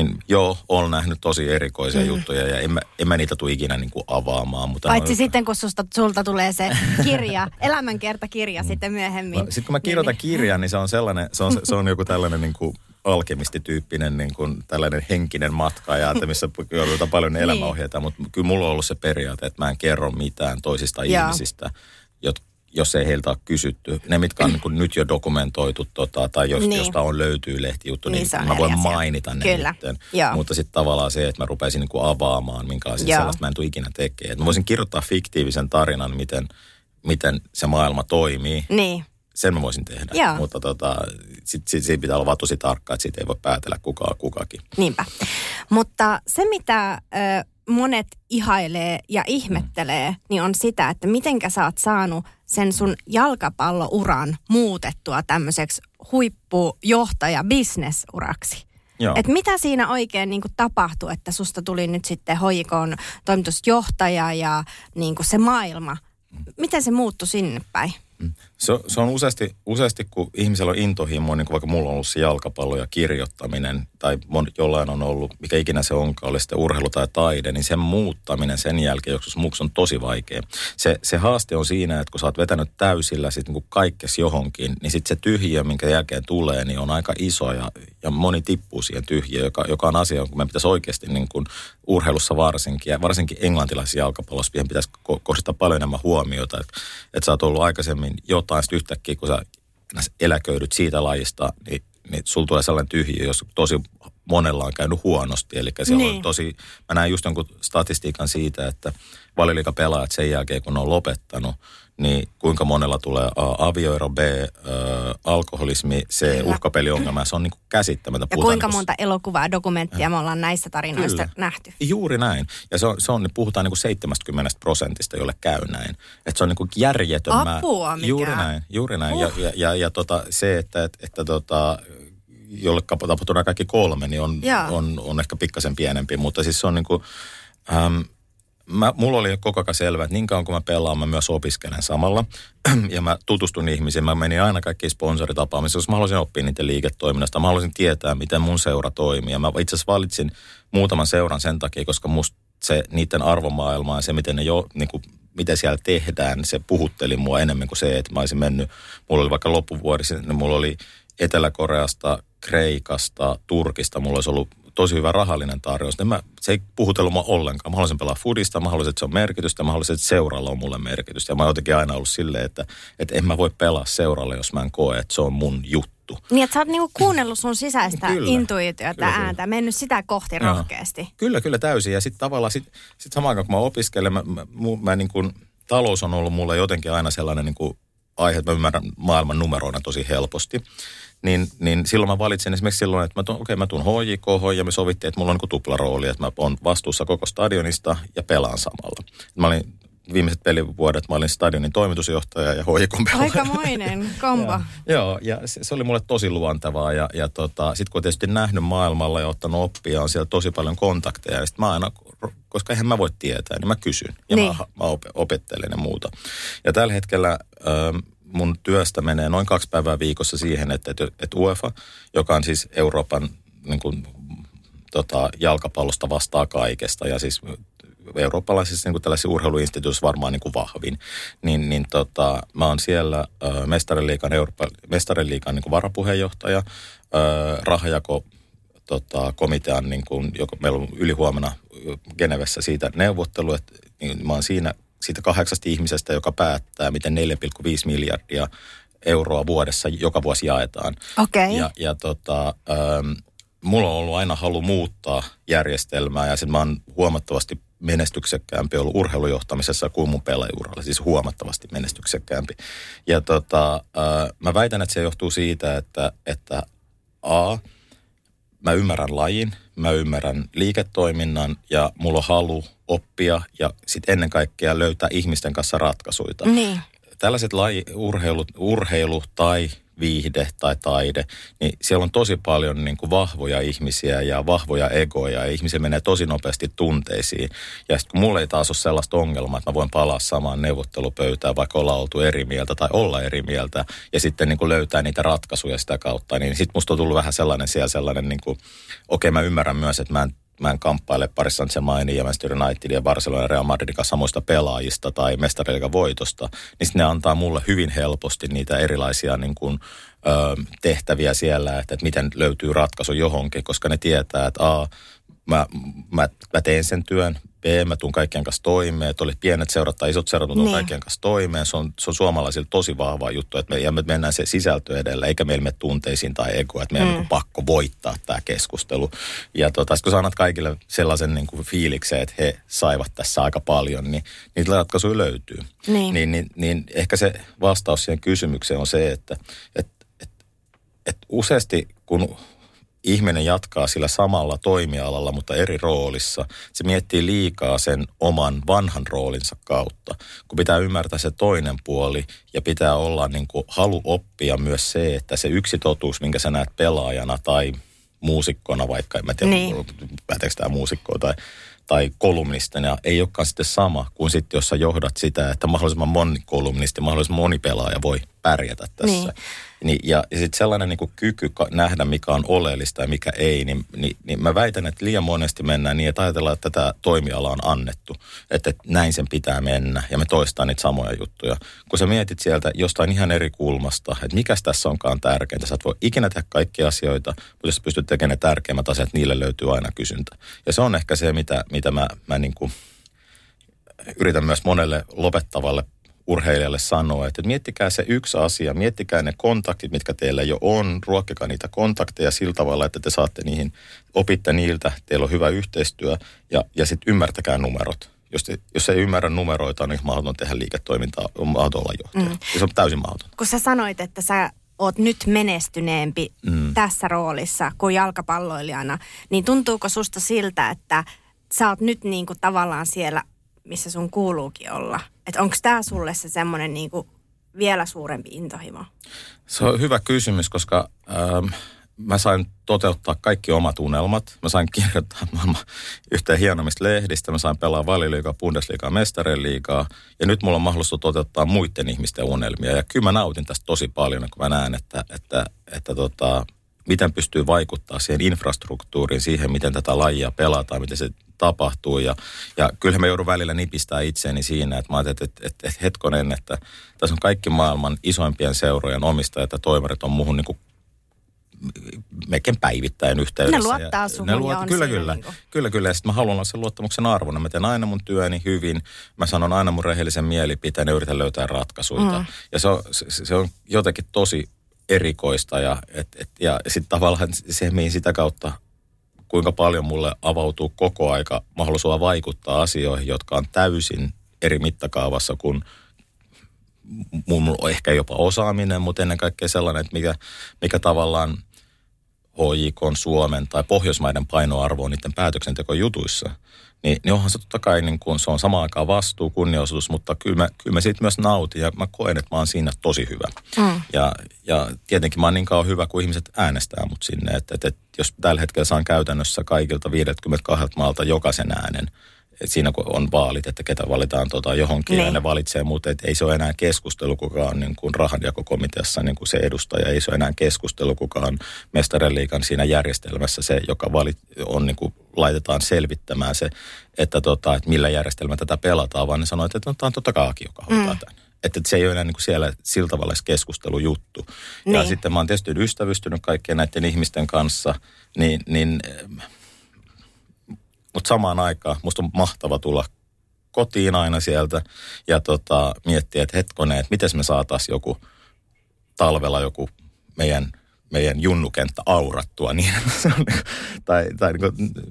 niin joo, olen nähnyt tosi erikoisia juttuja ja en mä niitä tule ikinä niin kuin avaamaan. Mutta paitsi sitten, kun sulta tulee se kirja, elämänkertakirja sitten myöhemmin. Sitten kun mä kirjoitan kirjaa, niin se on sellainen, se on joku tällainen niin kuin alkemistityyppinen niin kuin tällainen henkinen matka ja missä joudutaan paljon elämäohjeita, mutta kyllä mulla on ollut se periaate, että mä en kerro mitään toisista ihmisistä, jos ei heiltä ole kysytty. Ne, mitkä on niin nyt jo dokumentoitu tai josta on löytyy lehtijuttu, niin mä voin mainita ne nytten. Mutta sitten tavallaan se, että mä rupesin niin kuin avaamaan, minkälaisia sellaista mä en tule ikinä tekemään. Mä voisin kirjoittaa fiktiivisen tarinan, miten se maailma toimii. Niin. Sen mä voisin tehdä, mutta siitä pitää olla vaan tosi tarkka, että siitä ei voi päätellä kukakin. Niinpä. Mutta se, mitä monet ihailee ja ihmettelee, niin on sitä, että mitenkä sä oot saanut sen sun jalkapallouran muutettua tämmöiseksi huippujohtaja-bisnesuraksi. Että mitä siinä oikein niin kuin tapahtui, että susta tuli nyt sitten HJK:n toimitusjohtaja ja niin kuin se maailma. Miten se muuttui sinne päin? Se on useasti, kun ihmisellä on intohimoa, niin kuin vaikka mulla on ollut se jalkapallo ja kirjoittaminen, tai jollain on ollut, mikä ikinä se onkaan, oli sitten urheilu tai taide, niin sen muuttaminen sen jälkeen joskus muuksi on tosi vaikea. Se haaste on siinä, että kun sä oot vetänyt täysillä sit niinku kaikkes johonkin, niin sitten se tyhjiö, minkä jälkeen tulee, niin on aika iso ja moni tippuu siihen tyhjiöön, joka on asia, kun meidän pitäisi oikeasti niin kuin urheilussa varsinkin, ja varsinkin englantilaisessa jalkapallossa pitäisi kohdistaa paljon enemmän huomiota, että sä oot ollut aikaisemmin jotain, sitten yhtäkkiä kun sä eläköidyt siitä lajista, niin sulla tulee sellainen tyhjiö, jos tosi monella on käynyt huonosti. Eli siellä on mä näin just jonkun statistiikan siitä, että valioliigapelaajat sen jälkeen, kun ne on lopettanut, niin kuinka monella tulee A, avioero, B, alkoholismi, C, uhkapeliongelma. Se on niin kuin käsittämätöntä. Ja kuinka monta elokuvaa, dokumenttia me ollaan näistä tarinoista nähty. Juuri näin. Ja se on, puhutaan niin kuin 70%, jolle käy näin. Että se on niin kuin järjetön. Apua, mikä? Juuri näin. Ja se, että jolle tapahtuu nämä kaikki kolme, niin on ehkä pikkasen pienempi. Mutta siis se on niin kuin... Mulla oli koko ajan selvä, että niin kauan kun mä pelaan, mä myös opiskelen samalla. Ja mä tutustun ihmisiin. Mä menin aina kaikkiin sponsoritapaamisiin, jos mä haluaisin oppia niiden liiketoiminnasta. Mä haluaisin tietää, miten mun seura toimii. Ja mä itse asiassa valitsin muutaman seuran sen takia, koska musta se niiden arvomaailma ja se, miten ne miten siellä tehdään, se puhutteli mua enemmän kuin se, että mä olisin mennyt. Mulla oli vaikka loppuvuodessa, niin mulla oli Etelä-Koreasta, Kreikasta, Turkista, mulla olisi ollut tosi hyvä rahallinen tarjous, niin se ei puhutellut mua ollenkaan. Mä haluaisin pelaa foodista, mä haluaisin, että se on merkitystä, mä haluaisin, että seuralla on mulle merkitystä. Ja mä oon jotenkin aina ollut silleen, että en mä voi pelaa seuralle, jos mä en koe, että se on mun juttu. Niin, että sä oot niinku kuunnellut sun sisäistä intuitiota, ääntä, mennyt sitä kohti rohkeasti. Kyllä, täysin. Ja sitten tavallaan, sit samaan aikaan kun mä opiskelen, mä niin kun, talous on ollut mulle jotenkin aina sellainen niin kun aihe, että mä ymmärrän maailman numeroina tosi helposti. Niin silloin mä valitsin esimerkiksi silloin, että mä tuun HJK:hon ja me sovittiin, että mulla on niin kuin tuplarooli, että mä oon vastuussa koko stadionista ja pelaan samalla. Mä olin viimeiset pelivuodet, mä olin stadionin toimitusjohtaja ja HJK:n pelaaja. Aikamoinen kombo. ja se oli mulle tosi luontevaa ja sit kun oon tietysti nähnyt maailmalla ja ottanut oppia, on siellä tosi paljon kontakteja ja sit mä aina, koska eihän mä voi tietää, niin mä kysyn ja mä opettelen ja muuta. Ja tällä hetkellä... mun työstä menee noin 2 päivää viikossa siihen, että UEFA, joka on siis Euroopan niin kuin, jalkapallosta vastaa kaikesta ja siis eurooppalaisissa niin kuin tällaisissa urheiluinstituutioissa varmaan niin kuin vahvin, niin mä oon siellä mestariliigan niin kuin varapuheenjohtaja, komitean, niin kuin, joka meillä on ylihuomenna Genevessä siitä neuvottelu, että niin mä oon siitä 8 ihmisestä, joka päättää, miten 4,5 miljardia € vuodessa joka vuosi jaetaan. Okay. Mulla on ollut aina halu muuttaa järjestelmää ja sitten mä oon huomattavasti menestyksekkäämpi ollut urheilujohtamisessa kuin mun pelaajuuralla, siis huomattavasti menestyksekkäämpi. Ja mä väitän, että se johtuu siitä, että A, mä ymmärrän lajin, mä ymmärrän liiketoiminnan ja mulla on halu oppia ja sitten ennen kaikkea löytää ihmisten kanssa ratkaisuja. Niin. Tällaiset urheilu tai viihde tai taide, niin siellä on tosi paljon niin kuin vahvoja ihmisiä ja vahvoja egoja, ja ihmisiä menee tosi nopeasti tunteisiin. Ja sitten kun mulla ei taas ole sellaista ongelmaa, että mä voin palaa samaan neuvottelupöytään, vaikka ollaan oltu eri mieltä tai olla eri mieltä, ja sitten niin kuin löytää niitä ratkaisuja sitä kautta, niin sitten musta on tullut vähän sellainen niin kuin, okei, mä ymmärrän myös, että mä en kamppaile Paris Saint-Germainin ja Manchester Unitedin ja Barcelonan ja Real Madridin kanssa samoista pelaajista tai mestariliigan voitosta, niin ne antaa mulle hyvin helposti niitä erilaisia niin kuin, tehtäviä siellä, että miten löytyy ratkaisu johonkin, koska ne tietää, että a, mä teen sen työn, b, mä tuun kaikkien kanssa toimeen, että oli pienet seurat tai isot seurat, tuun kaikkien kanssa toimeen, se on suomalaisille tosi vahva juttu, että me mennään se sisältö edellä, eikä meillä mene tunteisiin tai egoa, että meidän on niin pakko voittaa tämä keskustelu. Ja kun sä annat kaikille sellaisen niin kuin fiiliksen, että he saivat tässä aika paljon, niin niitä ratkaisuja löytyy. Niin ehkä se vastaus siihen kysymykseen on se, että useasti kun ihminen jatkaa sillä samalla toimialalla, mutta eri roolissa. Se miettii liikaa sen oman vanhan roolinsa kautta, kun pitää ymmärtää se toinen puoli ja pitää olla niin kuin halu oppia myös se, että se yksi totuus, minkä sä näet pelaajana tai muusikkona vaikka, en mä tiedä, päätäkö tämä muusikkoa tai kolumnistina, ei olekaan sitten sama kuin sitten, jos sä johdat sitä, että mahdollisimman moni kolumnisti, mahdollisimman moni pelaaja voi pärjätä tässä. Ja sitten sellainen niin kuin kyky nähdä, mikä on oleellista ja mikä ei, niin mä väitän, että liian monesti mennään niin, että ajatellaan, että tätä toimialaa on annettu, että näin sen pitää mennä, ja me toistetaan niitä samoja juttuja. Kun sä mietit sieltä jostain ihan eri kulmasta, että mikäs tässä onkaan tärkeintä, sä et voi ikinä tehdä kaikkia asioita, mutta jos sä pystyt tekemään ne tärkeimmät asiat, niille löytyy aina kysyntä. Ja se on ehkä se, mitä mä niin kuin yritän myös monelle lopettavalle urheilijalle sanoa, että miettikää se yksi asia, miettikää ne kontaktit, mitkä teillä jo on, ruokkikaa niitä kontakteja sillä tavalla, että te saatte niihin, opitte niiltä, teillä on hyvä yhteistyö ja sitten ymmärtäkää numerot. Jos ei ymmärrä numeroita, niin mahdoton tehdä liiketoimintaa, on mahdoton olla johtaja. Se on täysin mahdoton. Kun sä sanoit, että sä oot nyt menestyneempi tässä roolissa kuin jalkapalloilijana, niin tuntuuko susta siltä, että sä oot nyt niinku tavallaan siellä, missä sun kuuluukin olla? Että onko tämä sulle se semmoinen niinku vielä suurempi intohimo? Se on hyvä kysymys, koska mä sain toteuttaa kaikki omat unelmat. Mä sain kirjoittaa maailman yhteen hienommista lehdistä. Mä sain pelaa Valioliigaa, Bundesliigaa, Mestareliigaa. Ja nyt mulla on mahdollisuus toteuttaa muiden ihmisten unelmia. Ja kyllä mä nautin tästä tosi paljon, kun mä näen, että miten pystyy vaikuttaa siihen infrastruktuuriin, siihen, miten tätä lajia pelataan, miten se tapahtuu. Ja kyllähän mä joudun välillä nipistää itseäni siinä, että mä ajattelin, että hetkonen, että tässä on kaikki maailman isoimpien seurojen omistajat ja toimarit on muuhun niin kuin melkein päivittäin yhteydessä. Ne luottaa sun Kyllä. Ja sitten mä haluan olla sen luottamuksen arvona. Mä teen aina mun työni hyvin. Mä sanon aina mun rehellisen mielipiteen ja yritän löytää ratkaisuja. Ja se on jotenkin tosi erikoista ja sitten tavallaan se, mihin sitä kautta kuinka paljon mulle avautuu koko aika mahdollisuus vaikuttaa asioihin, jotka on täysin eri mittakaavassa kuin mun ehkä jopa osaaminen, mutta ennen kaikkea sellainen, että mikä tavallaan HJK:n, Suomen tai Pohjoismaiden painoarvo on niiden päätöksentekojutuissa. Niin onhan se totta kai, niin kun se on samaan aikaan vastuu, kunnioitus, mutta kyllä mä siitä myös nautin ja mä koen, että mä oon siinä tosi hyvä. Ja tietenkin mä oon niin kauan hyvä, kun ihmiset äänestää mut sinne, että jos tällä hetkellä saan käytännössä kaikilta 52 maalta jokaisen äänen, että siinä kun on vaalit, että ketä valitaan johonkin ja ne valitsee, mutta ei se ole enää keskustelu, kuka on niin kuin rahanjakokomiteassa niin kuin se edustaja, ei se ole enää keskustelu, kuka on mestariliigan siinä järjestelmässä se, joka on niin kuin laitetaan selvittämään se, että millä järjestelmä tätä pelataan, vaan ne sanoo, että tämä on totta kai Aki, joka hoitaa tämän. Että se ei ole enää niin kuin siellä sillä tavalla keskustelujuttu. Niin. Ja sitten mä oon tietysti ystävystynyt kaikkien näiden ihmisten kanssa, niin mutta samaan aikaan musta on mahtava tulla kotiin aina sieltä ja miettiä, että hetkonen, että miten me saataisiin joku talvella joku meidän junnukenttä aurattua niin, tai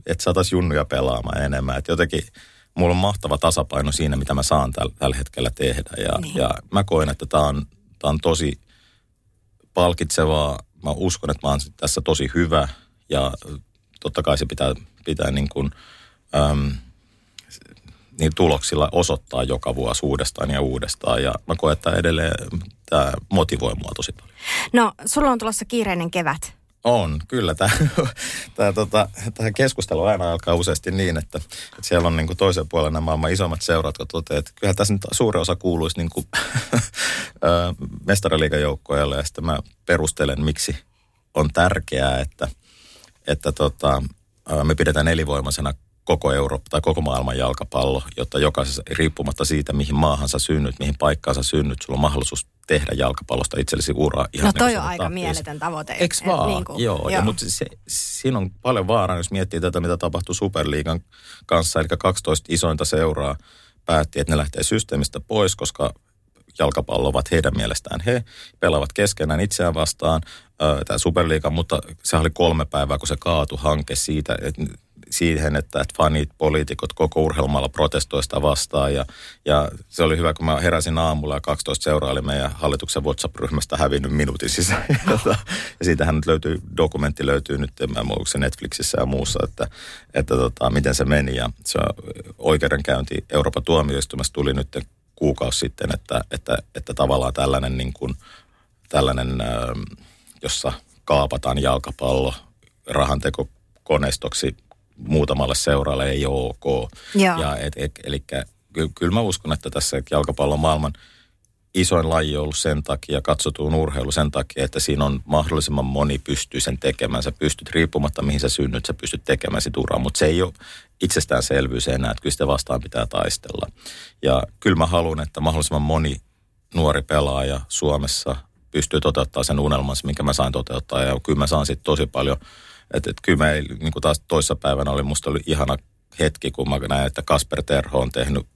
että saataisiin junnuja pelaamaan enemmän. Et jotenkin mulla on mahtava tasapaino siinä, mitä mä saan tällä hetkellä tehdä ja mä koen, että tää on tosi palkitsevaa. Mä uskon, että mä oon tässä tosi hyvä ja totta kai se pitää niin kuin niin tuloksilla osoittaa joka vuosi uudestaan ja uudestaan. Ja mä koen, että edelleen tämä motivoi mua tosi paljon. No, sulla on tulossa kiireinen kevät. On, kyllä. Tämä keskustelu aina alkaa useasti niin, että siellä on niin kuin toisen puolella maailman isommat seurat, jotka toteaa, että kyllähän tässä nyt suurin osa kuuluisi niin kuin mestariliigajoukkueelle. Ja sitten mä perustelen, miksi on tärkeää, että me pidetään elinvoimaisena koko Eurooppa tai koko maailman jalkapallo, jotta jokaisessa, riippumatta siitä, mihin maahan sä synnyt, mihin paikkaan sä synnyt, sulla on mahdollisuus tehdä jalkapallosta itsellesi uraa. Ihan no toi on aika mieletön tavoite. Eiks vaan? Niin kuin, joo. Mutta siinä on paljon vaaraa, jos miettii tätä, mitä tapahtui Superliigan kanssa. Eli 12 isointa seuraa päätti, että ne lähtee systeemistä pois, koska jalkapallo ovat heidän mielestään. He pelaavat keskenään itseään vastaan tämä Superliiga, mutta se oli 3 päivää, kun se kaatui hanke siitä, että siihen, että fanit, poliitikot koko urheilumalla protestoista vastaan. Ja se oli hyvä, kun mä heräsin aamulla ja 12 seuraa oli meidän hallituksen WhatsApp-ryhmästä hävinnyt minuutin sisään. Ja siitähän nyt löytyy, dokumentti löytyy nyt, en mä muista, Netflixissä ja muussa, että miten se meni. Ja se oikeudenkäynti Euroopan tuomioistuimessa tuli nyt kuukausi sitten, että tavallaan tällainen, niin kuin, tällainen jossa kaapataan jalkapallo rahanteko koneistoksi muutamalle seuraalle ei ole ok. Eli kyllä mä uskon, että tässä jalkapallon maailman isoin laji on ollut sen takia, katsotuun urheilu sen takia, että siinä on mahdollisimman moni pystyy sen tekemään. Sä pystyt riippumatta mihin sä synnyt, sä pystyt tekemään sit uraa, mutta se ei ole itsestäänselvyys enää, että kyllä sitä vastaan pitää taistella. Ja kyllä mä haluan, että mahdollisimman moni nuori pelaaja Suomessa pystyy toteuttamaan sen unelmansa, minkä mä sain toteuttaa, ja kyllä mä saan sit tosi paljon. Että kyllä mä, niin kuin taas toissapäivänä oli, musta oli ihana hetki, kun mä näin, että Kasper Terho on tehnyt,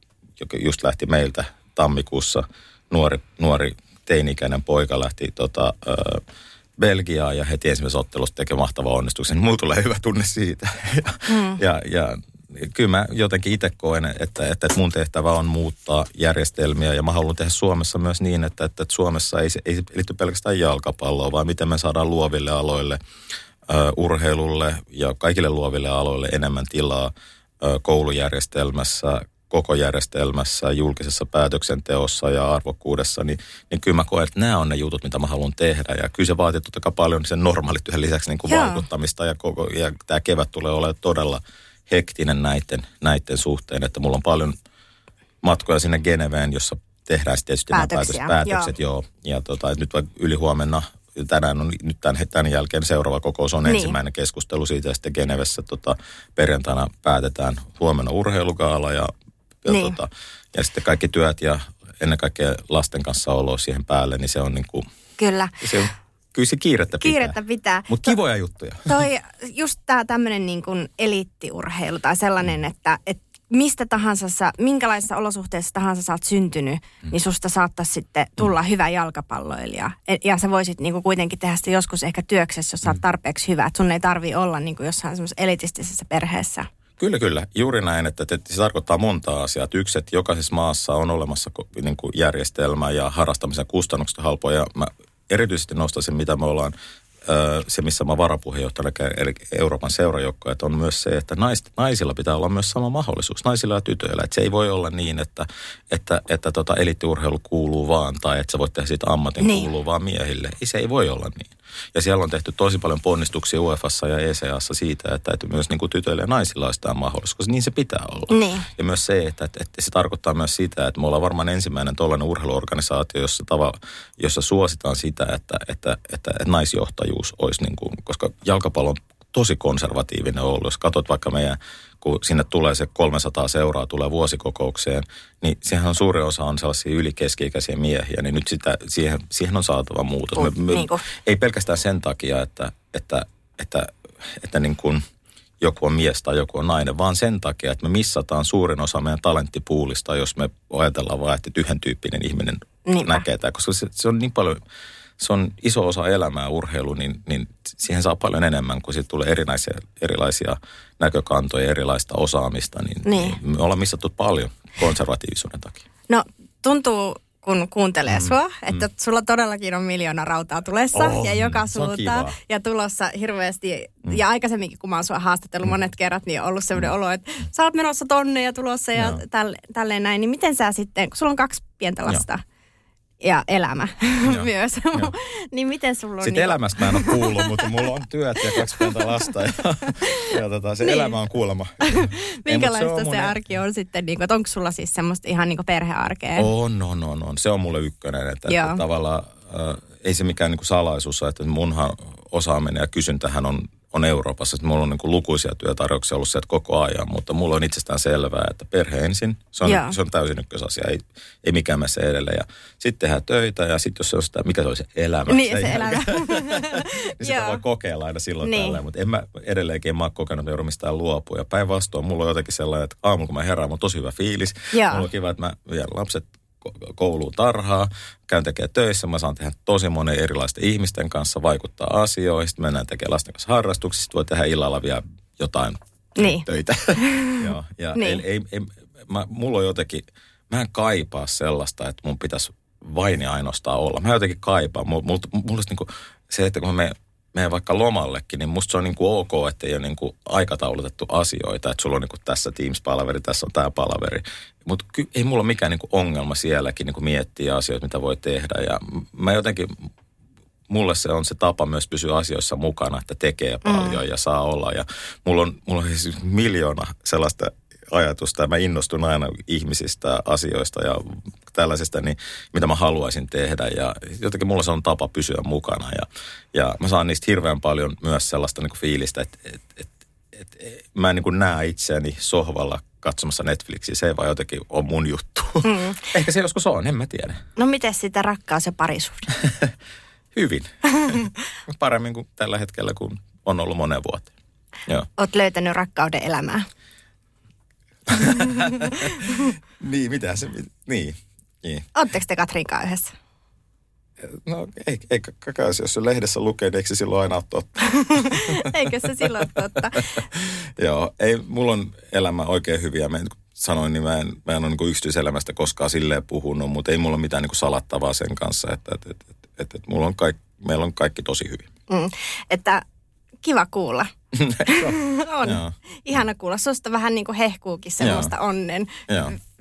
joka just lähti meiltä tammikuussa, nuori teini-ikäinen poika lähti Belgiaan ja heti ensimmäisessä ottelussa teki mahtavan onnistuksen. Mulla tulee hyvä tunne siitä. Ja kyllä mä jotenkin itse koen, että mun tehtävä on muuttaa järjestelmiä ja mä haluan tehdä Suomessa myös niin, että Suomessa ei liitty pelkästään jalkapalloa, vaan miten me saadaan luoville aloille, urheilulle ja kaikille luoville aloille enemmän tilaa koulujärjestelmässä, koko järjestelmässä, julkisessa päätöksenteossa ja arvokkuudessa, niin kyllä mä koen, että nämä on ne jutut, mitä mä haluan tehdä. Ja kyllä se vaatii totta kai paljon sen normaalityön lisäksi niin kuin vaikuttamista ja tämä kevät tulee olemaan todella hektinen näiden suhteen, että mulla on paljon matkoja sinne Geneveen, jossa tehdään tietysti nämä päätökset. Joo. Ja nyt vaikka ylihuomenna tänään on nyt tämän jälkeen seuraava kokous on ensimmäinen keskustelu siitä ja sitten Genevessä perjantaina päätetään huomenna urheilugaala ja sitten kaikki työt ja ennen kaikkea lasten kanssa olo siihen päälle, niin se on niin kuin... Kyllä. Kyllä se kiirettä pitää. Mutta kivoja juttuja. Toi just tämä tämmöinen niin kuin eliittiurheilu tai sellainen, että mistä tahansa minkälaisessa olosuhteessa tahansa sä oot syntynyt, niin susta saattaisi sitten tulla hyvä jalkapalloilija. Ja sä voisit niinku kuitenkin tehdä sitä joskus ehkä työksessä, jos sä oot tarpeeksi hyvä. Et sun ei tarvii olla niinku jossain semmoisessa elitistisessä perheessä. Kyllä. Juuri näin, että se tarkoittaa montaa asiaa. Yksi, että jokaisessa maassa on olemassa niin kuin järjestelmä ja harrastamisen kustannukset halpoja. Ja mä erityisesti nostaisin, mitä me ollaan, se missä mä varapuheenjohtajana käyn, eli Euroopan seurajoukkoja, että on myös se, että naisilla pitää olla myös sama mahdollisuus, naisilla ja tytöillä. Että se ei voi olla niin, että eliittiurheilu kuuluu vaan, tai että sä voit tehdä siitä ammatin kuuluu vaan miehille. Se ei voi olla niin. Ja siellä on tehty tosi paljon ponnistuksia UEFassa ja ECAssa siitä, että myös niin kuin tytöillä ja naisilla olisi tämä mahdollisuus, koska niin se pitää olla. Niin. Ja myös se, että se tarkoittaa myös sitä, että me ollaan varmaan ensimmäinen tuollainen urheiluorganisaatio, jossa suositaan sitä, että naisjohtajuus olisi, niin kuin, koska jalkapallo on tosi konservatiivinen ollut. Jos katsot vaikka meidän, kun sinne tulee se 300 seuraa tulee vuosikokoukseen, niin sehän on suurin osa on sellaisia ylikeski-ikäisiä miehiä, niin nyt siihen on saatava muutos. Ei pelkästään sen takia, että niin kuin joku on mies tai joku on nainen, vaan sen takia, että me missataan suurin osa meidän talenttipuulista, jos me ajatellaan vaan, että yhden tyyppinen ihminen näkee tämä, koska se on niin paljon... Se on iso osa elämää urheilu, niin siihen saa paljon enemmän, kun siitä tulee erilaisia näkökantoja, erilaista osaamista. Niin. Me ollaan missattu paljon konservatiivisuuden takia. No tuntuu kun kuuntelee sua, että sulla todellakin on 1 miljoonaa rautaa tulessa ja joka suuntaan ja tulossa hirveästi. Ja aikaisemminkin, kun mä oon sua haastatellut monet kerrat, niin on ollut sellainen olo, että sä oot menossa tonne ja tulossa ja tälleen näin. Niin miten sä sitten, kun sulla on 2 pientä lasta ja elämä myös, niin miten sulla on... Sitten elämästä mä en ole kuullut, mutta mulla on työt ja 2 pientä lasta ja se elämä on kuulemma. Minkälaista se arki on sitten, niin kuin, että onko sulla siis semmoista ihan niin kuin perhearkea? On. Se on mulle ykkönen, että tavallaan ei se mikään niin kuin salaisuus, että munhan osaaminen ja kysyntähän on Euroopassa. Että mulla on niin kuin lukuisia työtarjouksia ollut sieltä koko ajan, mutta mulla on itsestään selvää, että perhe ensin. Se on täysin ykkösasia, ei mikään mene se edelleen. Ja sitten tehdään töitä ja sitten jos se on sitä, mikä se oli se elämä. Niin se elämä. niin sitä voi kokeilla aina silloin tällöin, mutta en mä edelleenkin, mä oon kokenut joudun mistään luopua. Ja päinvastoin mulla on jotenkin sellainen, että aamulla kun mä herään, mulla on tosi hyvä fiilis. Mulla on kiva, että mä vien lapset kouluun tarhaa, käyn tekemään töissä, mä saan tehdä tosi monen erilaisten ihmisten kanssa, vaikuttaa asioihin, sitten mennään tekemään lasten kanssa harrastuksia, sitten voi tehdä illalla vielä jotain töitä. Joo, ja mulla on jotenkin, mä en kaipaa sellaista, että mun pitäisi vain ja ainoastaan olla. Mä jotenkin kaipaan, mulla niinku, se, että kun mä menen vaikka lomallekin, niin musta se on niinku ok, että ei ole niinku aikataulutettu asioita, että sulla on niinku tässä Teams-palaveri, tässä on tää palaveri. Mutta ei mulla ole mikään niinku ongelma sielläkin niinku miettiä asioita, mitä voi tehdä. Ja mä jotenkin, mulle se on se tapa myös pysyä asioissa mukana, että tekee paljon ja saa olla. Ja mulla on siis 1 miljoona sellaista ajatusta, ja mä innostun aina ihmisistä, asioista ja tällaisista, niin mitä mä haluaisin tehdä. Ja jotenkin mulla se on tapa pysyä mukana. Ja mä saan niistä hirveän paljon myös sellaista niinku fiilistä, että mä en niinku näe itseäni sohvalla katsomassa Netflixiä. Se ei vaan jotenkin ole mun juttu. Ehkä se joskus on, en mä tiedä. No miten sitä rakkaus ja parisuhde? Hyvin. Paremmin kuin tällä hetkellä, kun on ollut moneen vuoteen. Oot löytänyt rakkauden elämää. Niin, mitä se... Niin. Oletteko te Katrin kanssa yhdessä? No ei kai se, jos se lehdessä lukee, niin eikö se silloin aina ole totta? Eikö se silloin totta? Joo, ei, mulla on elämä oikein hyviä. Mä sanoin, niin mä en ole niin kuin yksityiselämästä koskaan silleen puhunut, mutta ei mulla ole mitään niin kuin salattavaa sen kanssa, että mulla on meillä on kaikki tosi hyvin. Että kiva kuulla. On. Joo. Ihana kuulla. Susta vähän niin kuin hehkuukin semmoista onnen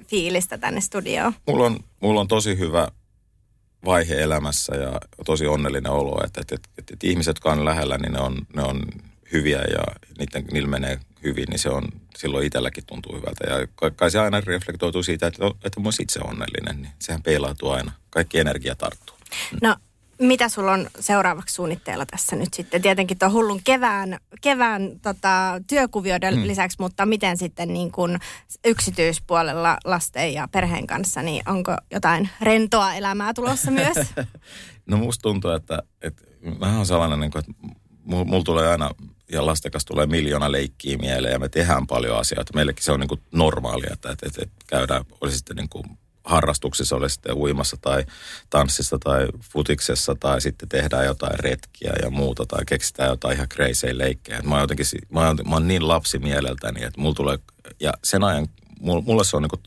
fiilistä tänne studioon. Mulla on tosi hyvä vaihe elämässä ja tosi onnellinen olo, että ihmiset, jotka on lähellä, niin ne on hyviä ja niillä menee hyvin, niin se on, silloin itselläkin tuntuu hyvältä. Ja kai se aina reflektoituu siitä, että mä oon itse onnellinen, niin sehän peilautuu aina. Kaikki energia tarttuu. No, mitä sulla on seuraavaksi suunnitteilla tässä nyt sitten? Tietenkin tuon hullun kevään työkuvioiden lisäksi, mutta miten sitten niin kun yksityispuolella lasten ja perheen kanssa, niin onko jotain rentoa elämää tulossa myös? No musta tuntuu, että mä oon sellainen, niin kun, että mulla tulee aina, ja lasten kanssa tulee 1 miljoona leikkiä mieleen, ja me tehdään paljon asioita. Meillekin se on niin kun normaalia, että käydään, oli sitten niin kuin harrastuksissa, oli sitten uimassa tai tanssissa tai futiksessa tai sitten tehdään jotain retkiä ja muuta tai keksitään jotain ihan crazy leikkejä. Mä oon niin lapsi mieleltäni, että mulla tulee, ja sen ajan, mulla se on niin kuin,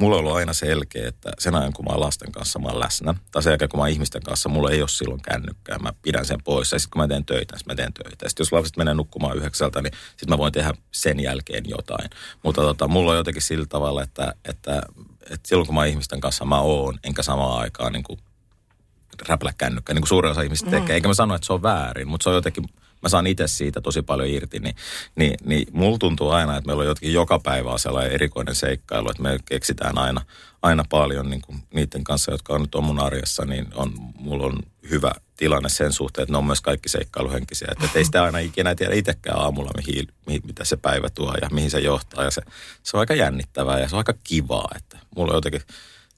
mulla on ollut aina selkeä, että sen ajan kun mä oon lasten kanssa, mä oon läsnä. Tai sen jälkeen kun mä oon ihmisten kanssa, mulla ei ole silloin kännykkää, mä pidän sen pois. Ja sitten kun mä teen töitä, niin mä teen töitä. Ja sitten jos lapset menee nukkumaan 9:00, niin sitten mä voin tehdä sen jälkeen jotain. Mutta mulla on jotenkin sillä tavalla, että silloin kun mä oon ihmisten kanssa, mä oon, enkä samaan aikaan niin kuin räplä kännykkää, niin kuin suurin osa ihmistä tekee. Eikä mä sano, että se on väärin, mutta se on jotenkin... Mä saan itse siitä tosi paljon irti, niin mulla tuntuu aina, että meillä on jotkin joka päivä on sellainen erikoinen seikkailu, että me keksitään aina paljon niin kuin niiden kanssa, jotka on nyt on mun arjessa, niin mulla on hyvä tilanne sen suhteen, että ne on myös kaikki seikkailuhenkisiä. Että ei sitä aina ikinä tiedä itsekään aamulla, mitä se päivä tuo ja mihin se johtaa. Ja se on aika jännittävää ja se on aika kivaa, että mulla on jotenkin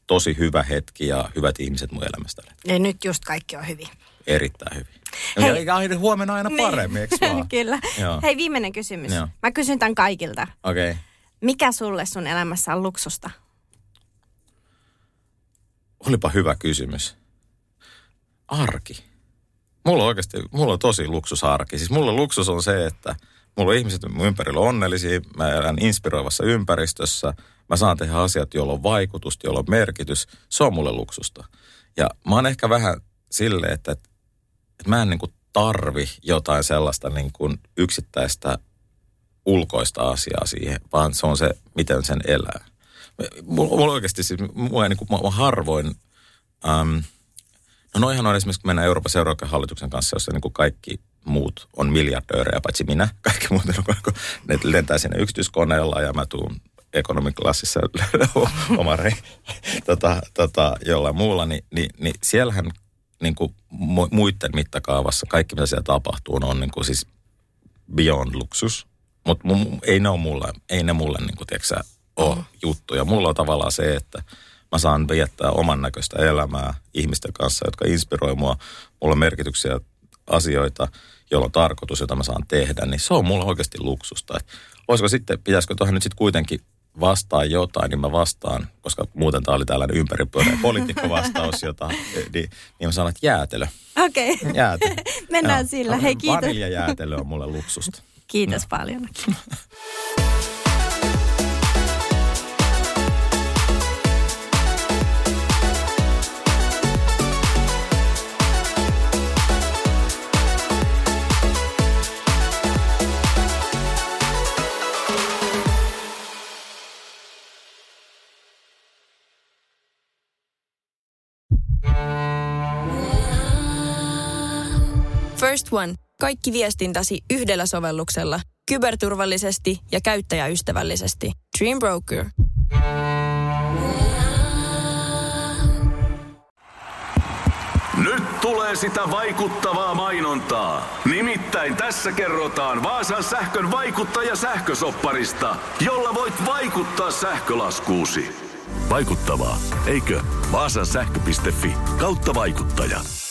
tosi hyvä hetki ja hyvät ihmiset mun elämästä. Ja nyt just kaikki on hyvin. Erittäin hyvin. Ja huomenna aina paremmin, eikö vaan? Kyllä. Joo. Hei, viimeinen kysymys. Joo. Mä kysyn tämän kaikilta. Okei. Okay. Mikä sulle sun elämässä on luksusta? Olipa hyvä kysymys. Arki. Mulla on tosi luksusarki. Siis mulla luksus on se, että mulla on ihmiset mun ympärillä onnellisia, mä elän inspiroivassa ympäristössä, mä saan tehdä asiat, joilla on vaikutusta, joilla on merkitys, se on mulle luksusta. Ja mä oon ehkä vähän silleen, että mä en niin kuin tarvi jotain sellaista niin kuin yksittäistä ulkoista asiaa siihen, vaan se on se, miten sen elää. Mulla oikeasti siis, mä harvoin, no noihan on esimerkiksi, kun mennään Euroopan seuraajahallituksen kanssa, jossa niin kuin kaikki muut on miljardöörejä, paitsi minä, kaikki muut, ne lentää sinne yksityiskoneella ja mä tuun ekonomiklassissa omari jollain muulla, niin siellähän niin kuin muiden mittakaavassa kaikki, mitä siellä tapahtuu, on niin kuin siis beyond luksus. Mutta ei ne mulle niin kuin, tiedätkö, ole juttuja. Mulla on tavallaan se, että mä saan viettää oman näköistä elämää ihmisten kanssa, jotka inspiroi mua. Mulla on merkityksiä asioita, joilla on tarkoitus, jota mä saan tehdä. Niin se on mulla oikeasti luksusta. Et olisiko sitten, pitäisikö tuohon nyt sitten kuitenkin vastaa jotain, niin mä vastaan, koska muuten tää oli tällainen ympäripyöreä poliitikkovastaus, jota, niin mä sanon, että jäätelö. Okei. Okay. Jäätelö. Mennään sillä. Hei, kiitos. Vaniljajäätelö on mulle luksusta. Kiitos paljon. First One. Kaikki viestintäsi yhdellä sovelluksella. Kyberturvallisesti ja käyttäjäystävällisesti. Dreambroker. Nyt tulee sitä vaikuttavaa mainontaa. Nimittäin tässä kerrotaan Vaasan sähkön vaikuttajasähkösopparista, jolla voit vaikuttaa sähkölaskuusi. Vaikuttavaa, eikö? Vaasansähkö.fi/vaikuttaja